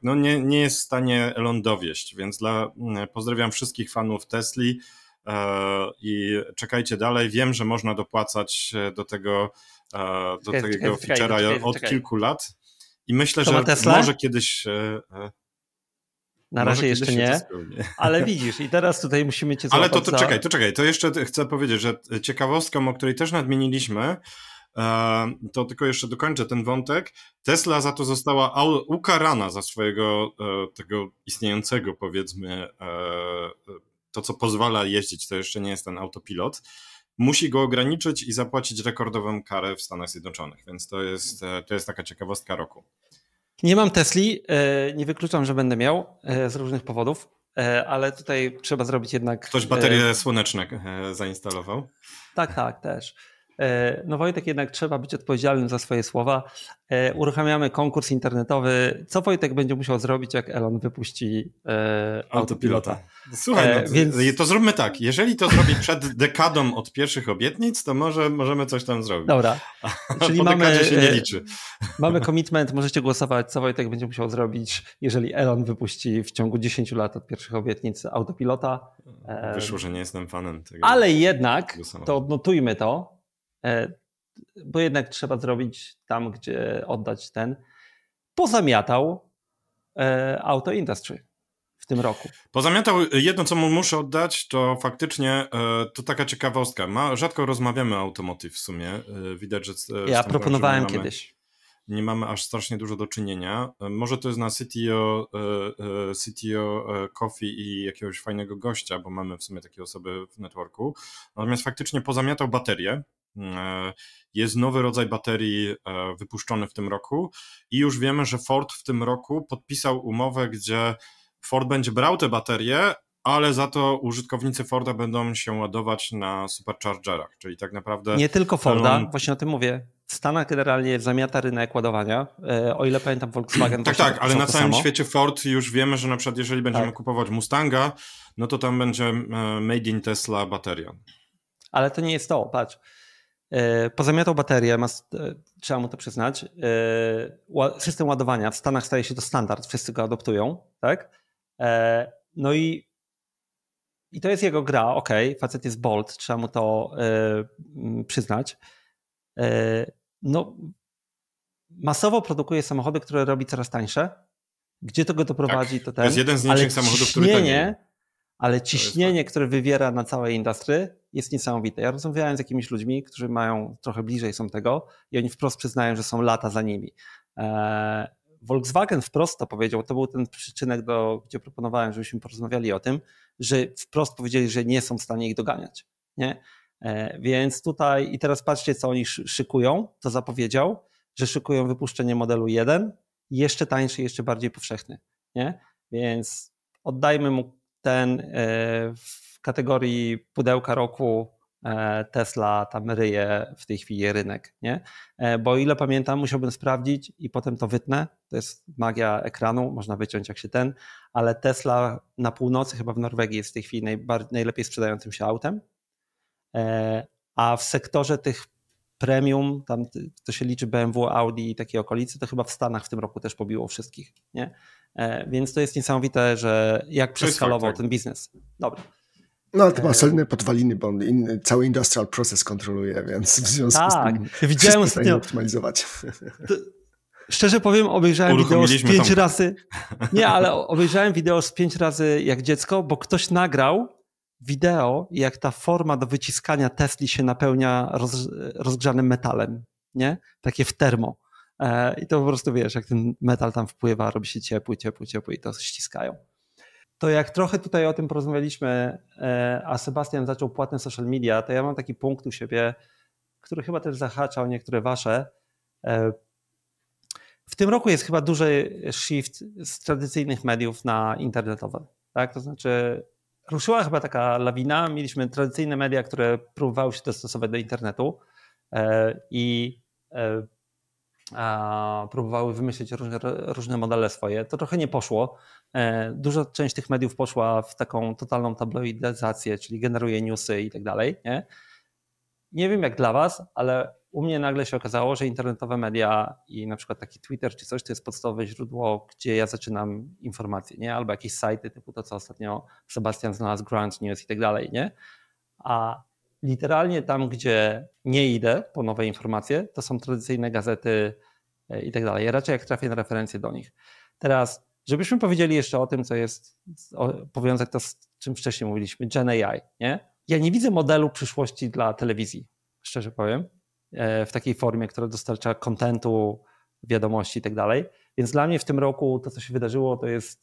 no nie, nie jest w stanie Elon dowieść, więc dla, pozdrawiam wszystkich fanów Tesli e, i czekajcie dalej. Wiem, że można dopłacać do tego, e, do czekaj, tego czekaj, feature'a czekaj, od czekaj. kilku lat i myślę, to że może kiedyś... E, e, Na razie jeszcze nie, ale widzisz i teraz tutaj musimy cię złapać. Ale to, to czekaj, to czekaj, to jeszcze chcę powiedzieć, że ciekawostką, o której też nadmieniliśmy, to tylko jeszcze dokończę ten wątek. Tesla za to została ukarana za swojego tego istniejącego, powiedzmy, to co pozwala jeździć, to jeszcze nie jest ten autopilot. Musi go ograniczyć i zapłacić rekordową karę w Stanach Zjednoczonych, więc to jest, to jest taka ciekawostka roku. Nie mam Tesli, nie wykluczam, że będę miał z różnych powodów, ale tutaj trzeba zrobić jednak... Ktoś baterie słoneczne zainstalował. Tak, tak, też. No Wojtek, jednak trzeba być odpowiedzialnym za swoje słowa. Uruchamiamy konkurs internetowy. Co Wojtek będzie musiał zrobić, jak Elon wypuści autopilota? Słuchaj, no, to, Więc... to zróbmy tak. Jeżeli to zrobi przed dekadą od pierwszych obietnic, to może możemy coś tam zrobić. Dobra. Czyli po mamy, dekadzie się nie liczy. Mamy commitment, możecie głosować, co Wojtek będzie musiał zrobić, jeżeli Elon wypuści w ciągu dziesięciu lat od pierwszych obietnic autopilota. Wyszło, że nie jestem fanem tego. Ale jednak, to odnotujmy to, bo jednak trzeba zrobić tam, gdzie oddać ten, pozamiatał auto industry w tym roku. Pozamiatał, jedno co mu muszę oddać, to faktycznie to taka ciekawostka. Ma, rzadko rozmawiamy o automotive w sumie. Widać, że... Ja proponowałem nie mamy, kiedyś. Nie mamy aż strasznie dużo do czynienia. Może to jest na C T O, C T O Coffee i jakiegoś fajnego gościa, bo mamy w sumie takie osoby w networku. Natomiast faktycznie pozamiatał baterię. Jest nowy rodzaj baterii wypuszczony w tym roku i już wiemy, że Ford w tym roku podpisał umowę, gdzie Ford będzie brał te baterie, ale za to użytkownicy Forda będą się ładować na superchargerach, czyli tak naprawdę... Nie tylko Forda, on... właśnie o tym mówię. W Stanach generalnie zamiata rynek ładowania, o ile pamiętam Volkswagen... Tak, tak, ale na całym samo. świecie Ford już wiemy, że na przykład jeżeli będziemy tak. kupować Mustanga, no to tam będzie made in Tesla bateria. Ale to nie jest to, patrz. Pozamiatał baterię, ma, trzeba mu to przyznać. System ładowania w Stanach staje się to standard, wszyscy go adoptują, tak? No i, i to jest jego gra, okej, okay, facet jest bold, trzeba mu to przyznać. No, masowo produkuje samochody, które robi coraz tańsze. Gdzie to go doprowadzi, tak, to ten. To jest jeden z nielicznych samochodów, który to nie. Ale ciśnienie, tak, które wywiera na całej industry, jest niesamowite. Ja rozmawiałem z jakimiś ludźmi, którzy mają trochę bliżej są tego i oni wprost przyznają, że są lata za nimi. Eee, Volkswagen wprost to powiedział, to był ten przyczynek, do, gdzie proponowałem, żebyśmy porozmawiali o tym, że wprost powiedzieli, że nie są w stanie ich doganiać. Nie? Eee, więc tutaj i teraz patrzcie, co oni szykują, to zapowiedział, że szykują wypuszczenie modelu jeden, jeszcze tańszy, jeszcze bardziej powszechny. Nie? Więc oddajmy mu ten w kategorii pudełka roku Tesla tam ryje w tej chwili rynek, nie? Bo o ile pamiętam, musiałbym sprawdzić i potem to wytnę, to jest magia ekranu, można wyciąć jak się ten, ale Tesla na północy chyba w Norwegii jest w tej chwili najbardziej, najlepiej sprzedającym się autem, a w sektorze tych premium, tam to się liczy B M W, Audi i takie okolice, to chyba w Stanach w tym roku też pobiło wszystkich, nie? Więc to jest niesamowite, że jak przeskalował ten biznes. Dobra. No, ale to ma solidne podwaliny, bo on in, cały industrial process kontroluje, więc w związku tak, z tym widziałem wszystko stanie optymalizować. To, szczerze powiem, obejrzałem wideo z pięć tam. razy. Nie, ale obejrzałem wideo z pięć razy jak dziecko, bo ktoś nagrał wideo, jak ta forma do wyciskania Tesli się napełnia roz, rozgrzanym metalem, nie? Takie w termo. I to po prostu wiesz, jak ten metal tam wpływa, robi się ciepły, ciepły, ciepły i to ściskają. To jak trochę tutaj o tym porozmawialiśmy, a Sebastian zaczął płatne social media, to ja mam taki punkt u siebie, który chyba też zahacza o niektóre wasze. W tym roku jest chyba duży shift z tradycyjnych mediów na internetowe. Tak? To znaczy ruszyła chyba taka lawina, mieliśmy tradycyjne media, które próbowały się dostosować do internetu i A próbowały wymyślić różne, różne modele swoje. To trochę nie poszło. Duża część tych mediów poszła w taką totalną tabloidyzację, czyli generuje newsy i tak dalej. Nie? Nie wiem jak dla was, ale u mnie nagle się okazało, że internetowe media i na przykład taki Twitter czy coś to jest podstawowe źródło, gdzie ja zaczynam informacje, nie? Albo jakieś sajty typu to, co ostatnio Sebastian znalazł, Grant News i tak dalej. Nie? A literalnie tam, gdzie nie idę po nowe informacje, to są tradycyjne gazety i tak dalej. Raczej jak trafię na referencje do nich. Teraz, żebyśmy powiedzieli jeszcze o tym, co jest, powiązać to z czym wcześniej mówiliśmy, Gen A I, nie? Ja nie widzę modelu przyszłości dla telewizji, szczerze powiem, w takiej formie, która dostarcza kontentu, wiadomości i tak dalej. Więc dla mnie w tym roku to, co się wydarzyło, to jest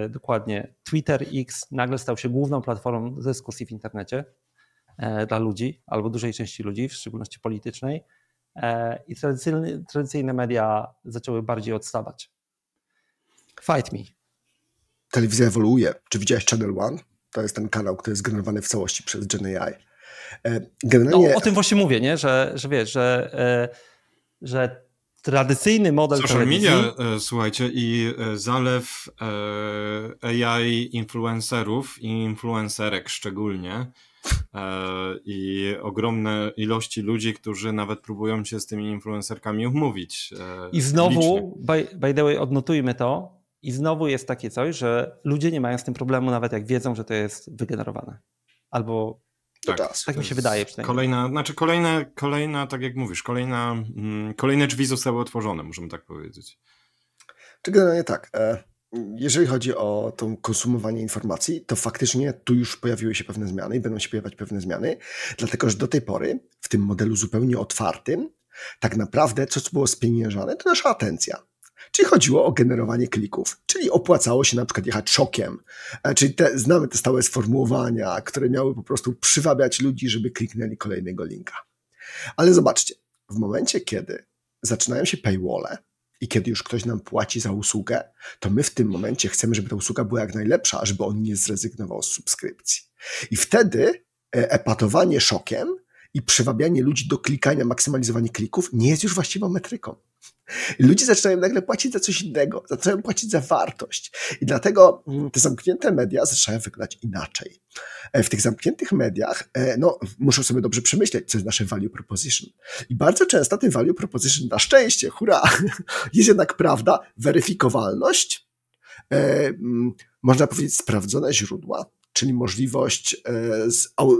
yy, dokładnie Twitter, X nagle stał się główną platformą dyskusji w internecie dla ludzi, albo dużej części ludzi, w szczególności politycznej, i tradycyjne, tradycyjne media zaczęły bardziej odstawać. Fight me. Telewizja ewoluuje. Czy widziałeś Channel One? To jest ten kanał, który jest generowany w całości przez Gen A I. Generalnie... No, o tym właśnie mówię, nie? Że, że wiesz, że, że tradycyjny model social media, telewizji... słuchajcie, i zalew A I influencerów i influencerek szczególnie, i ogromne ilości ludzi, którzy nawet próbują się z tymi influencerkami umówić. I znowu, by, by the way, odnotujmy to, i znowu jest takie coś, że ludzie nie mają z tym problemu, nawet jak wiedzą, że to jest wygenerowane. Albo tak, tak, tak mi się wydaje przynajmniej. Kolejna, znaczy kolejna, kolejna, tak jak mówisz, kolejna, kolejne drzwi zostały otworzone, możemy tak powiedzieć. Czy generalnie tak. Jeżeli chodzi o to konsumowanie informacji, to faktycznie tu już pojawiły się pewne zmiany i będą się pojawiać pewne zmiany, dlatego że do tej pory w tym modelu zupełnie otwartym tak naprawdę to, co było spieniężane, to nasza atencja. Czyli chodziło o generowanie klików, czyli opłacało się na przykład jechać szokiem, czyli te, znamy te stałe sformułowania, które miały po prostu przywabiać ludzi, żeby kliknęli kolejnego linka. Ale zobaczcie, w momencie, kiedy zaczynają się paywalle, i kiedy już ktoś nam płaci za usługę, to my w tym momencie chcemy, żeby ta usługa była jak najlepsza, żeby on nie zrezygnował z subskrypcji. I wtedy epatowanie szokiem i przywabianie ludzi do klikania, maksymalizowanie klików nie jest już właściwą metryką. Ludzie zaczynają nagle płacić za coś innego, zaczynają płacić za wartość i dlatego te zamknięte media zaczynają wyglądać inaczej. W tych zamkniętych mediach no, muszą sobie dobrze przemyśleć, co jest nasze value proposition i bardzo często ten value proposition, na szczęście, hurra, jest jednak prawda, weryfikowalność, można powiedzieć sprawdzone źródła, czyli możliwość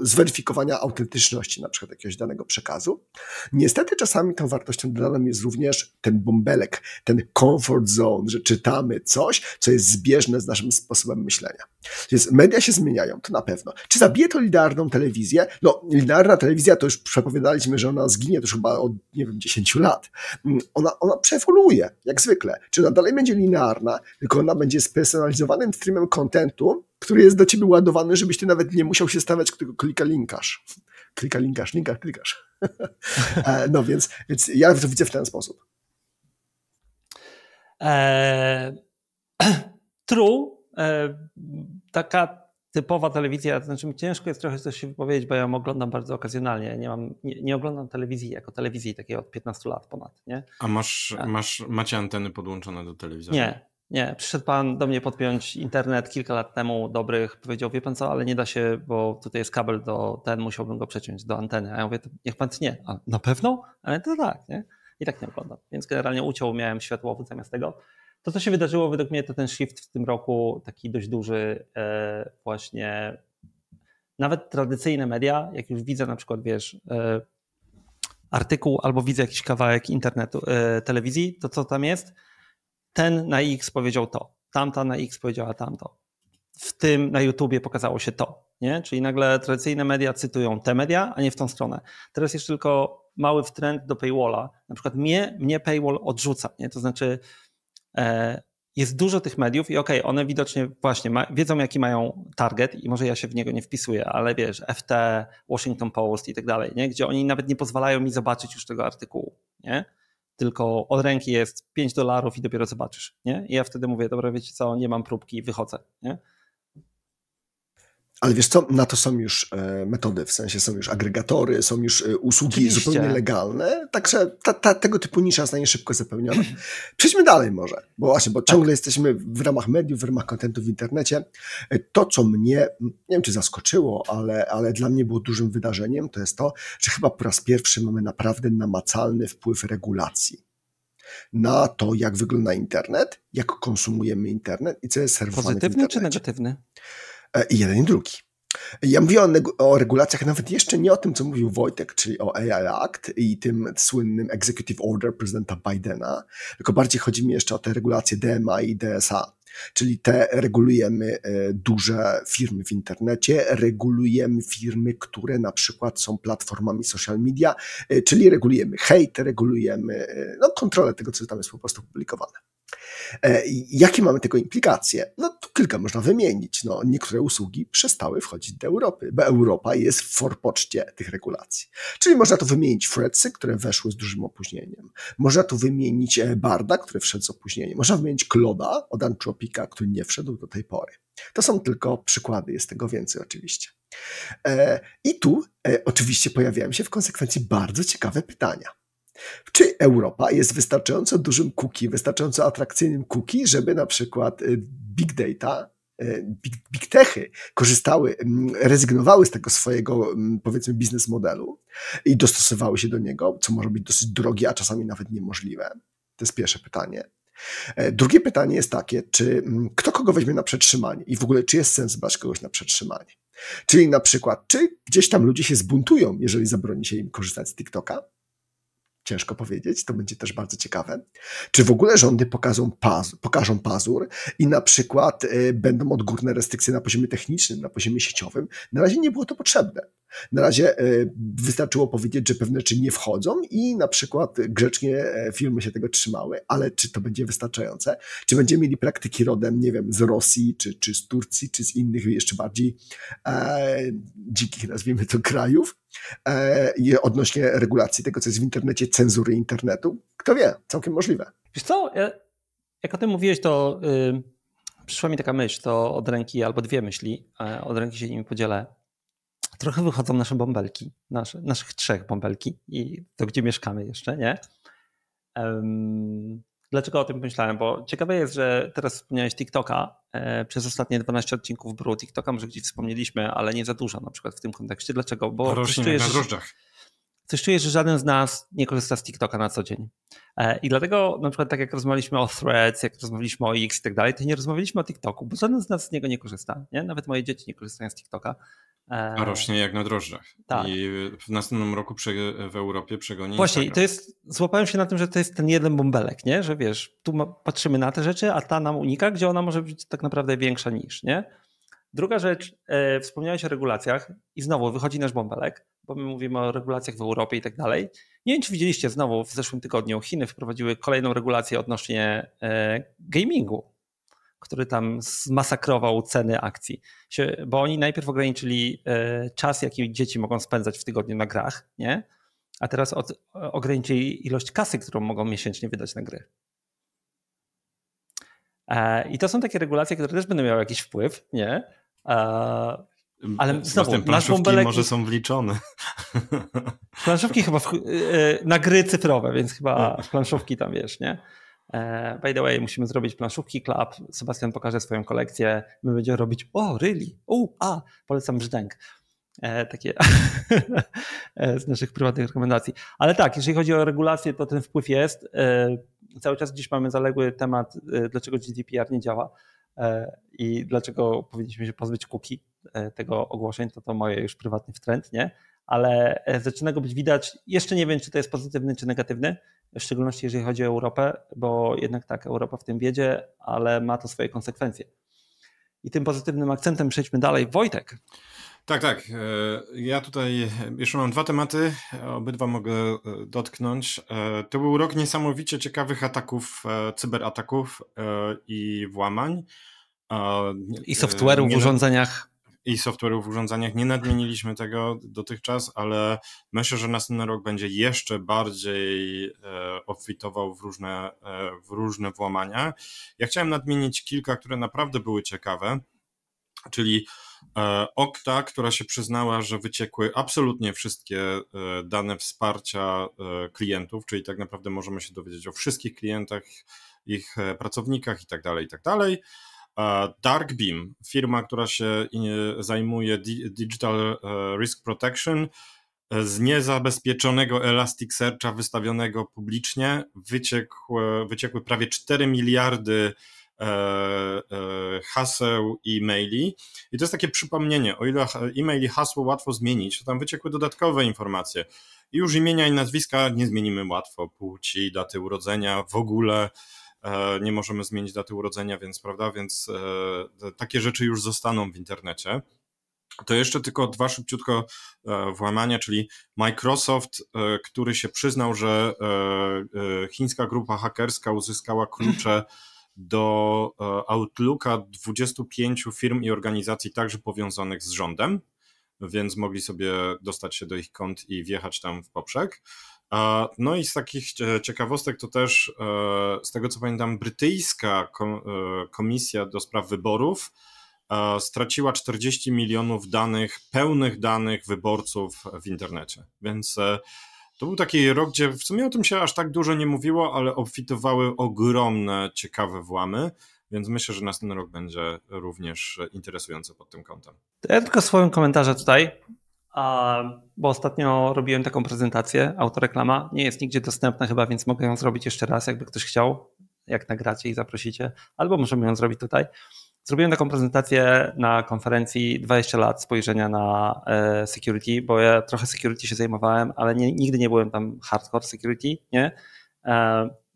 zweryfikowania autentyczności na przykład jakiegoś danego przekazu. Niestety czasami tą wartością dodaną jest również ten bąbelek, ten comfort zone, że czytamy coś, co jest zbieżne z naszym sposobem myślenia. Więc media się zmieniają, to na pewno. Czy zabije to linearną telewizję? No, linearna telewizja, to już przepowiadaliśmy, że ona zginie, to już chyba od, nie wiem, dziesięciu lat. Ona, ona przewoluuje, jak zwykle. Czy ona dalej będzie linearna, tylko ona będzie spersonalizowanym streamem kontentu, który jest do ciebie ładowany, żebyś ty nawet nie musiał się stawiać, tylko klika linkasz. Klika linkasz, linkasz, klikasz. No więc, więc ja to widzę w ten sposób. Eee, true. Eee, taka typowa telewizja, to znaczy ciężko jest trochę coś się wypowiedzieć, bo ja ją oglądam bardzo okazjonalnie. Nie, mam, nie, nie oglądam telewizji jako telewizji takiej od piętnastu lat ponad. Nie? A masz, masz, macie anteny podłączone do telewizora? Nie. Nie, przyszedł pan do mnie podpiąć internet kilka lat temu dobrych, powiedział, wie pan co, ale nie da się, bo tutaj jest kabel do ten, musiałbym go przeciąć do anteny. A ja mówię, niech pan nie, a na pewno? Ale to tak, nie? I tak nie oglądam. Więc generalnie uciął, miałem światłowód zamiast tego. To, co się wydarzyło według mnie, to ten shift w tym roku, taki dość duży właśnie, nawet tradycyjne media, jak już widzę na przykład, wiesz, artykuł albo widzę jakiś kawałek internetu, telewizji, to co tam jest? Ten na X powiedział to, tamta na X powiedziała tamto. W tym na YouTubie pokazało się to, nie? Czyli nagle tradycyjne media cytują te media, a nie w tą stronę. Teraz jeszcze tylko mały wtręt do paywalla. Na przykład mnie, mnie paywall odrzuca, nie? To znaczy e, jest dużo tych mediów i okej, okay, one widocznie właśnie ma, wiedzą jaki mają target i może ja się w niego nie wpisuję, ale wiesz, F T, Washington Post i tak dalej, nie? Gdzie oni nawet nie pozwalają mi zobaczyć już tego artykułu, nie? Tylko od ręki jest pięć dolarów i dopiero zobaczysz, nie? I ja wtedy mówię, dobra, wiecie co, nie mam próbki, wychodzę, nie? Ale wiesz co, na to są już metody, w sensie są już agregatory, są już usługi Oczywiście. Zupełnie legalne, także ta, ta, tego typu nisza zostanie szybko zapełniona. Przejdźmy dalej może, bo właśnie, bo ciągle tak. Jesteśmy w ramach mediów, w ramach kontentu w internecie. To, co mnie, nie wiem czy zaskoczyło, ale, ale dla mnie było dużym wydarzeniem, to jest to, że chyba po raz pierwszy mamy naprawdę namacalny wpływ regulacji na to, jak wygląda internet, jak konsumujemy internet i co jest serwowane w internecie. Pozytywny czy negatywny? I jeden i drugi. Ja mówię o, neg- o regulacjach, nawet jeszcze nie o tym, co mówił Wojtek, czyli o A I Act i tym słynnym Executive Order prezydenta Bidena, tylko bardziej chodzi mi jeszcze o te regulacje D M A i D S A, czyli te regulujemy duże firmy w internecie, regulujemy firmy, które na przykład są platformami social media, czyli regulujemy hejt, regulujemy no, kontrolę tego, co tam jest po prostu publikowane. Jakie mamy tego implikacje? No tu kilka można wymienić. No, niektóre usługi przestały wchodzić do Europy, bo Europa jest w forpoczcie tych regulacji. Czyli można tu wymienić Threadsy, które weszły z dużym opóźnieniem. Można tu wymienić Barda, który wszedł z opóźnieniem. Można wymienić Claude'a od Antropika, który nie wszedł do tej pory. To są tylko przykłady, jest tego więcej oczywiście. I tu oczywiście pojawiają się w konsekwencji bardzo ciekawe pytania. Czy Europa jest wystarczająco dużym cookie, wystarczająco atrakcyjnym cookie, żeby na przykład big data, big, big techy korzystały, rezygnowały z tego swojego, powiedzmy, biznes modelu i dostosowały się do niego, co może być dosyć drogie, a czasami nawet niemożliwe? To jest pierwsze pytanie. Drugie pytanie jest takie, czy kto kogo weźmie na przetrzymanie i w ogóle czy jest sens brać kogoś na przetrzymanie? Czyli na przykład, czy gdzieś tam ludzie się zbuntują, jeżeli zabroni się im korzystać z TikToka? Ciężko powiedzieć, to będzie też bardzo ciekawe. Czy w ogóle rządy pokażą pazur, pokażą pazur i na przykład y, będą odgórne restrykcje na poziomie technicznym, na poziomie sieciowym? Na razie nie było to potrzebne. Na razie y, wystarczyło powiedzieć, że pewne rzeczy nie wchodzą i na przykład grzecznie firmy się tego trzymały, ale czy to będzie wystarczające? Czy będziemy mieli praktyki rodem, nie wiem, z Rosji, czy, czy z Turcji, czy z innych jeszcze bardziej e, dzikich, nazwijmy to, krajów? I odnośnie regulacji tego, co jest w internecie, cenzury internetu, kto wie, całkiem możliwe. Wiesz co, jak o tym mówiłeś, to yy, przyszła mi taka myśl, to od ręki albo dwie myśli, od ręki się nimi podzielę. trochę wychodzą nasze bąbelki, nasze, naszych trzech bąbelki i to, gdzie mieszkamy jeszcze, nie? Um, dlaczego o tym myślałem? Bo ciekawe jest, że teraz wspomniałeś TikToka. E, przez ostatnie dwanaście odcinków Brew TikToka może gdzieś wspomnieliśmy, ale nie za dużo na przykład w tym kontekście. Dlaczego? Bo coś czujesz, na drożdżach. Coś czujesz, że żaden z nas nie korzysta z TikToka na co dzień. E, I dlatego na przykład tak jak rozmawialiśmy o Threads, jak rozmawialiśmy o X i tak dalej, to nie rozmawialiśmy o TikToku, bo żaden z nas z niego nie korzysta. Nie? Nawet moje dzieci nie korzystają z TikToka. A rośnie jak na drożdżach. Tak. I w następnym roku w Europie przegoni. Właśnie, to jest, złapałem się na tym, że to jest ten jeden bąbelek, nie? Że wiesz, tu ma, patrzymy na te rzeczy, a ta nam unika, gdzie ona może być tak naprawdę większa niż, nie? Druga rzecz, e, wspomniałeś o regulacjach i znowu wychodzi nasz bąbelek, bo my mówimy o regulacjach w Europie i tak dalej. Nie wiem, czy widzieliście znowu w zeszłym tygodniu Chiny wprowadziły kolejną regulację odnośnie e, gamingu, który tam zmasakrował ceny akcji. Bo oni najpierw ograniczyli czas, jaki dzieci mogą spędzać w tygodniu na grach, nie? A teraz od, ograniczyli ilość kasy, którą mogą miesięcznie wydać na gry. I to są takie regulacje, które też będą miały jakiś wpływ, nie? Ale znowu, planszówki bąbelek... może są wliczone. Planszówki chyba w... na gry cyfrowe, więc chyba planszówki tam, wiesz, nie? By the way, musimy zrobić planszówki klap. Sebastian pokaże swoją kolekcję. My będziemy robić, o, really? U, a, polecam brzdęk. E, takie z naszych prywatnych rekomendacji. Ale tak, jeżeli chodzi o regulację, to ten wpływ jest. E, cały czas gdzieś mamy zaległy temat, e, dlaczego G D P R nie działa e, i dlaczego powinniśmy się pozbyć cookie e, tego ogłoszeń. To to moje już prywatny wtręt, nie? Ale zaczyna go być widać. Jeszcze nie wiem, czy to jest pozytywny, czy negatywny, w szczególności jeżeli chodzi o Europę, bo jednak tak, Europa w tym wiedzie, ale ma to swoje konsekwencje. I tym pozytywnym akcentem przejdźmy dalej. Wojtek. Tak, tak. Ja tutaj jeszcze mam dwa tematy, obydwa mogę dotknąć. To był rok niesamowicie ciekawych ataków, cyberataków i włamań. I software'u w urządzeniach. I software'u w urządzeniach. Nie nadmieniliśmy tego dotychczas, ale myślę, że następny rok będzie jeszcze bardziej e, obfitował w różne, e, w różne włamania. Ja chciałem nadmienić kilka, które naprawdę były ciekawe, czyli e, Okta, która się przyznała, że wyciekły absolutnie wszystkie e, dane wsparcia e, klientów, czyli tak naprawdę możemy się dowiedzieć o wszystkich klientach, ich e, pracownikach i tak dalej, i tak dalej. Darkbeam, firma, która się zajmuje Digital Risk Protection, z niezabezpieczonego Elasticsearcha wystawionego publicznie wyciekły, wyciekły prawie cztery miliardy haseł i maili. I to jest takie przypomnienie, o ile e-mail i hasło łatwo zmienić, to tam wyciekły dodatkowe informacje. I już imienia i nazwiska nie zmienimy łatwo, płci, daty urodzenia, w ogóle nie możemy zmienić daty urodzenia, więc prawda, więc e, takie rzeczy już zostaną w internecie. To jeszcze tylko dwa szybciutko e, włamania, czyli Microsoft, e, który się przyznał, że e, chińska grupa hakerska uzyskała klucze do e, Outlooka dwudziestu pięciu firm i organizacji także powiązanych z rządem, więc mogli sobie dostać się do ich kont i wjechać tam w poprzek. No i z takich ciekawostek to też, z tego co pamiętam, brytyjska komisja do spraw wyborów straciła czterdzieści milionów danych, pełnych danych wyborców w internecie, więc to był taki rok, gdzie w sumie o tym się aż tak dużo nie mówiło, ale obfitowały ogromne ciekawe włamy, więc myślę, że następny rok będzie również interesujący pod tym kątem. Ja tylko swoim komentarzem tutaj. Bo ostatnio robiłem taką prezentację, autoreklama, nie jest nigdzie dostępna chyba, więc mogę ją zrobić jeszcze raz, jakby ktoś chciał, jak nagracie i zaprosicie, albo możemy ją zrobić tutaj. Zrobiłem taką prezentację na konferencji dwadzieścia lat spojrzenia na security, bo ja trochę security się zajmowałem, ale nie, nigdy nie byłem tam hardcore security, nie?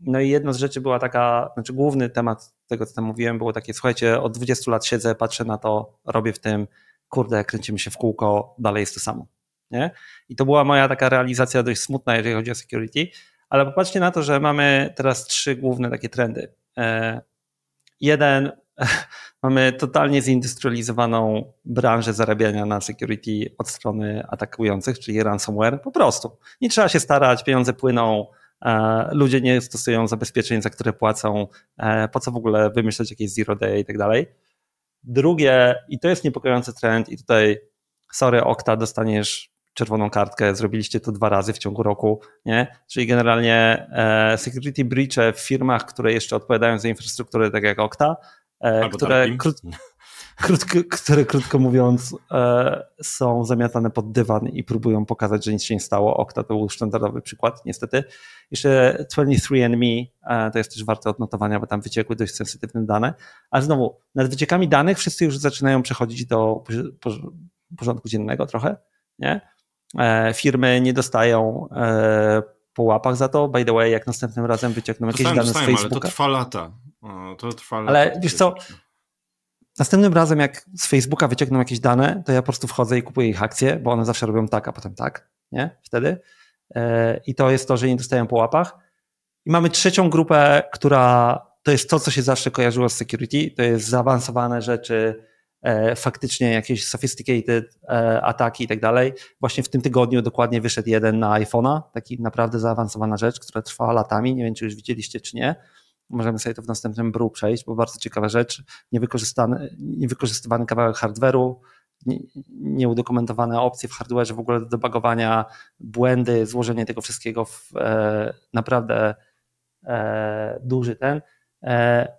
No i jedna z rzeczy była taka, znaczy główny temat tego, co tam mówiłem, było takie, słuchajcie, od dwudziestu lat siedzę, patrzę na to, robię w tym, kurde, kręcimy się w kółko, dalej jest to samo. Nie? I to była moja taka realizacja dość smutna, jeżeli chodzi o security, ale popatrzcie na to, że mamy teraz trzy główne takie trendy. E, jeden, mamy totalnie zindustrializowaną branżę zarabiania na security od strony atakujących, czyli ransomware, po prostu. Nie trzeba się starać, pieniądze płyną, e, ludzie nie stosują zabezpieczeń, za które płacą, e, po co w ogóle wymyślać jakieś zero day i tak dalej. Drugie, i to jest niepokojący trend i tutaj sorry Okta, dostaniesz czerwoną kartkę, zrobiliście to dwa razy w ciągu roku, nie? Czyli generalnie e, security breache w firmach, które jeszcze odpowiadają za infrastrukturę, tak jak Okta, e, które, krót, krótko, które krótko mówiąc e, są zamiatane pod dywan i próbują pokazać, że nic się nie stało. Okta to był sztandarowy przykład, niestety. Jeszcze dwadzieścia trzy and me, e, to jest też warte odnotowania, bo tam wyciekły dość sensytywne dane. Ale znowu, nad wyciekami danych wszyscy już zaczynają przechodzić do porządku dziennego trochę, nie? Firmy nie dostają po łapach za to. By the way, jak następnym razem wyciągną jakieś dane z Facebooka. Ale to trwa lata. O, to trwa lata. Ale wiesz co, następnym razem jak z Facebooka wyciągną jakieś dane, to ja po prostu wchodzę i kupuję ich akcje, bo one zawsze robią tak, a potem tak. Nie? Wtedy. I to jest to, że nie dostają po łapach. I mamy trzecią grupę, która to jest to, co się zawsze kojarzyło z security. To jest zaawansowane rzeczy, E, faktycznie jakieś sophisticated e, ataki i tak dalej. Właśnie w tym tygodniu dokładnie wyszedł jeden na iPhone'a, taki naprawdę zaawansowana rzecz, która trwała latami, nie wiem czy już widzieliście czy nie. Możemy sobie to w następnym brew przejść, bo bardzo ciekawa rzecz. Niewykorzystany, niewykorzystywany kawałek hardware'u, nie, nieudokumentowane opcje w hardware'ze w ogóle do debugowania, błędy, złożenie tego wszystkiego w e, naprawdę e, duży ten.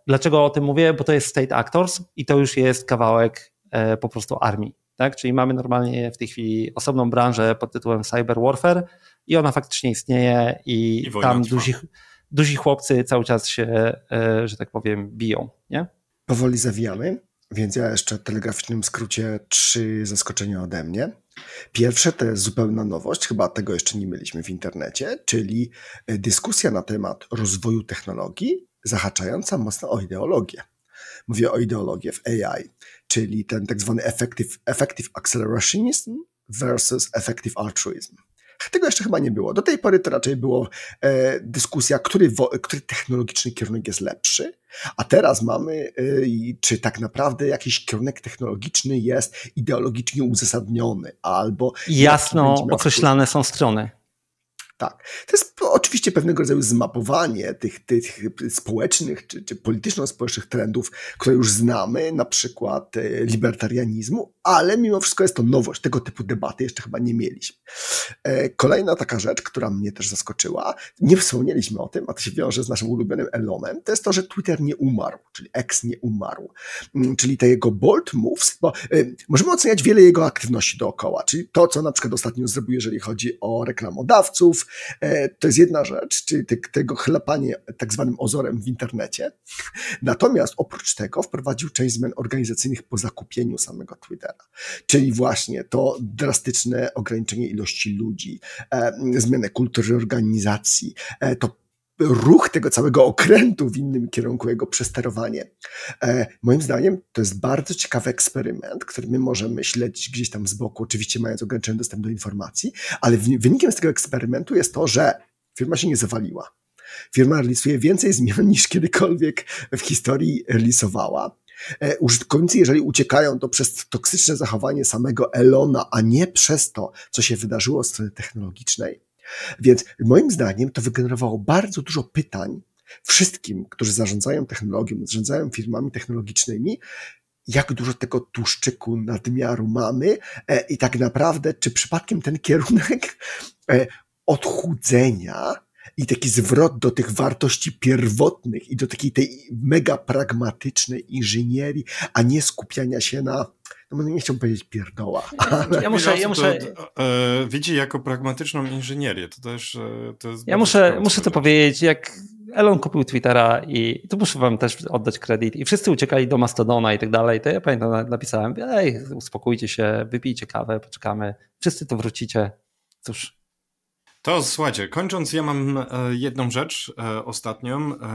Dlaczego o tym mówię? Bo to jest state actors i to już jest kawałek po prostu armii, tak? Czyli mamy normalnie w tej chwili osobną branżę pod tytułem cyber warfare i ona faktycznie istnieje i, I tam duzi, duzi chłopcy cały czas się, że tak powiem, biją, nie? Powoli zawijamy, więc ja jeszcze w telegraficznym skrócie trzy zaskoczenia ode mnie. Pierwsze to jest zupełna nowość, chyba tego jeszcze nie mieliśmy w internecie, czyli dyskusja na temat rozwoju technologii zahaczająca mocno o ideologię. Mówię o ideologię w A I, czyli ten tak zwany effective, effective accelerationism versus effective altruism. Tego jeszcze chyba nie było. Do tej pory to raczej było e, dyskusja, który, wo, który technologiczny kierunek jest lepszy, a teraz mamy, e, czy tak naprawdę jakiś kierunek technologiczny jest ideologicznie uzasadniony, albo... Jasno określane są strony. Tak. To jest oczywiście pewnego rodzaju zmapowanie tych, tych społecznych czy, czy polityczno-społecznych trendów, które już znamy, na przykład libertarianizmu, ale mimo wszystko jest to nowość. Tego typu debaty jeszcze chyba nie mieliśmy. Kolejna taka rzecz, która mnie też zaskoczyła, nie wspomnieliśmy o tym, a to się wiąże z naszym ulubionym Elonem, to jest to, że Twitter nie umarł, czyli X nie umarł. Czyli te jego bold moves, bo możemy oceniać wiele jego aktywności dookoła, czyli to, co na przykład ostatnio zrobił, jeżeli chodzi o reklamodawców, to jest jedna rzecz, czyli tego chlapanie tak zwanym ozorem w internecie. Natomiast oprócz tego wprowadził część zmian organizacyjnych po zakupieniu samego Twittera. Czyli właśnie to drastyczne ograniczenie ilości ludzi, zmianę kultury organizacji, to ruch tego całego okrętu w innym kierunku, jego przesterowanie. E, moim zdaniem to jest bardzo ciekawy eksperyment, który my możemy śledzić gdzieś tam z boku, oczywiście mając ograniczony dostęp do informacji, ale wynikiem z tego eksperymentu jest to, że firma się nie zawaliła. Firma realizuje więcej zmian niż kiedykolwiek w historii realizowała. Użytkownicy, jeżeli uciekają, to przez toksyczne zachowanie samego Elona, a nie przez to, co się wydarzyło od strony technologicznej. Więc moim zdaniem to wygenerowało bardzo dużo pytań wszystkim, którzy zarządzają technologią, zarządzają firmami technologicznymi, jak dużo tego tłuszczyku nadmiaru mamy e, i tak naprawdę, czy przypadkiem ten kierunek e, odchudzenia i taki zwrot do tych wartości pierwotnych i do takiej tej mega pragmatycznej inżynierii, a nie skupiania się na, no nie chciałbym powiedzieć pierdoła. Ale... Ja muszę, ja muszę... To, e, widzi jako pragmatyczną inżynierię. To też e, to jest. Ja muszę, muszę to powiedzieć, jak Elon kupił Twittera i tu muszę wam też oddać kredyt i wszyscy uciekali do Mastodona i tak dalej, to ja pamiętam, napisałem, ej, uspokójcie się, wypijcie kawę, poczekamy, wszyscy tu wrócicie. Cóż. To słuchajcie, kończąc, ja mam e, jedną rzecz e, ostatnią. E,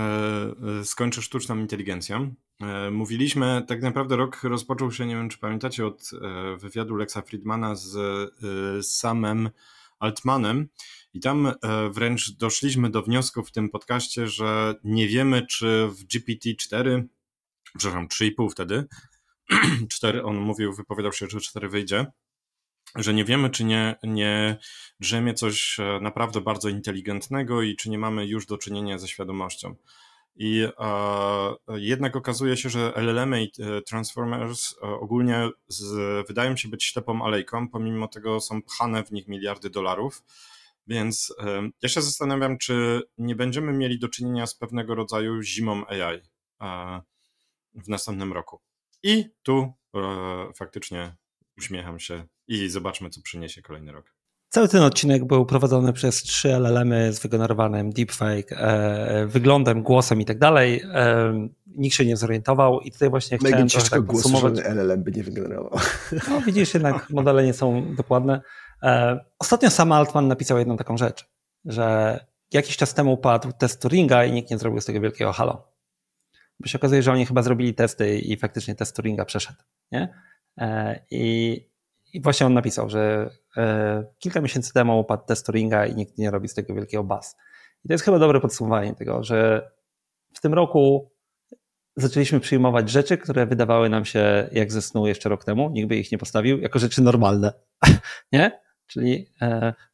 e, skończę sztuczną inteligencją. E, mówiliśmy, tak naprawdę rok rozpoczął się, nie wiem czy pamiętacie, od e, wywiadu Lexa Fridmana z e, samym Altmanem i tam e, wręcz doszliśmy do wniosku w tym podcaście, że nie wiemy czy w G P T cztery, przepraszam, trzy i pół wtedy, cztery on mówił, wypowiadał się, że cztery wyjdzie, że nie wiemy, czy nie, nie drzemie coś naprawdę bardzo inteligentnego i czy nie mamy już do czynienia ze świadomością. I e, jednak okazuje się, że L L M i Transformers ogólnie z, wydają się być ślepą alejką, pomimo tego są pchane w nich miliardy dolarów, więc e, ja się zastanawiam, czy nie będziemy mieli do czynienia z pewnego rodzaju zimą A I e, w następnym roku. I tu e, faktycznie uśmiecham się i zobaczmy, co przyniesie kolejny rok. Cały ten odcinek był prowadzony przez trzy L L M-y z wygenerowanym deepfake, e, wyglądem, głosem i tak dalej. E, nikt się nie zorientował i tutaj właśnie Mega chciałem trochę tak podsumować. L L M by nie wygenerował. No widzisz, jednak modele nie są dokładne. E, ostatnio sam Altman napisał jedną taką rzecz, że jakiś czas temu padł test Turinga i nikt nie zrobił z tego wielkiego halo. Bo się okazuje, że oni chyba zrobili testy i faktycznie test Turinga przeszedł. Nie? E, i, I właśnie on napisał, że kilka miesięcy temu upadł test Turinga i nikt nie robi z tego wielkiego buzz. I to jest chyba dobre podsumowanie tego, że w tym roku zaczęliśmy przyjmować rzeczy, które wydawały nam się jak ze snu jeszcze rok temu, nikt by ich nie postawił, jako rzeczy normalne. Nie? Czyli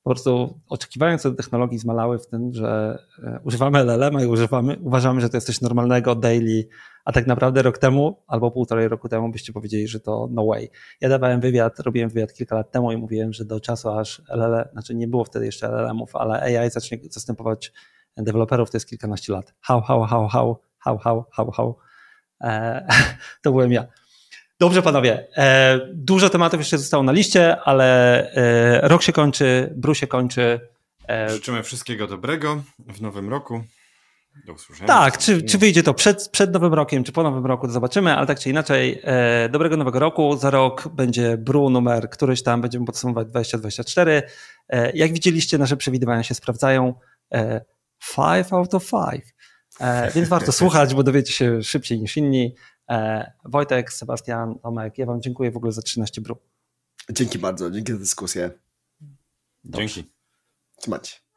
po prostu oczekiwania co do technologii zmalały w tym, że używamy L L M-a i używamy, uważamy, że to jest coś normalnego, daily, a tak naprawdę rok temu albo półtorej roku temu byście powiedzieli, że to no way. Ja dawałem wywiad, robiłem wywiad kilka lat temu i mówiłem, że do czasu aż L L M, znaczy nie było wtedy jeszcze L L M-ów, ale A I zacznie zastępować deweloperów, to jest kilkanaście lat. How, how, how, how, how, how, how, how. Eee, to byłem ja. Dobrze, panowie. Dużo tematów jeszcze zostało na liście, ale rok się kończy, brew się kończy. Życzymy wszystkiego dobrego w nowym roku. Do usłyszenia. Tak, czy, czy wyjdzie to przed, przed nowym rokiem, czy po nowym roku, to zobaczymy, ale tak czy inaczej, dobrego nowego roku. Za rok będzie brew numer któryś tam, będziemy podsumować dwa tysiące dwudziesty czwarty. Jak widzieliście, nasze przewidywania się sprawdzają. Five out of five. Więc warto słuchać, bo dowiecie się szybciej niż inni. Wojtek, Sebastian, Tomek, ja wam dziękuję w ogóle za trzynaście brew. Dzięki bardzo, dzięki za dyskusję. Dobrze. Dzięki. Trzymajcie.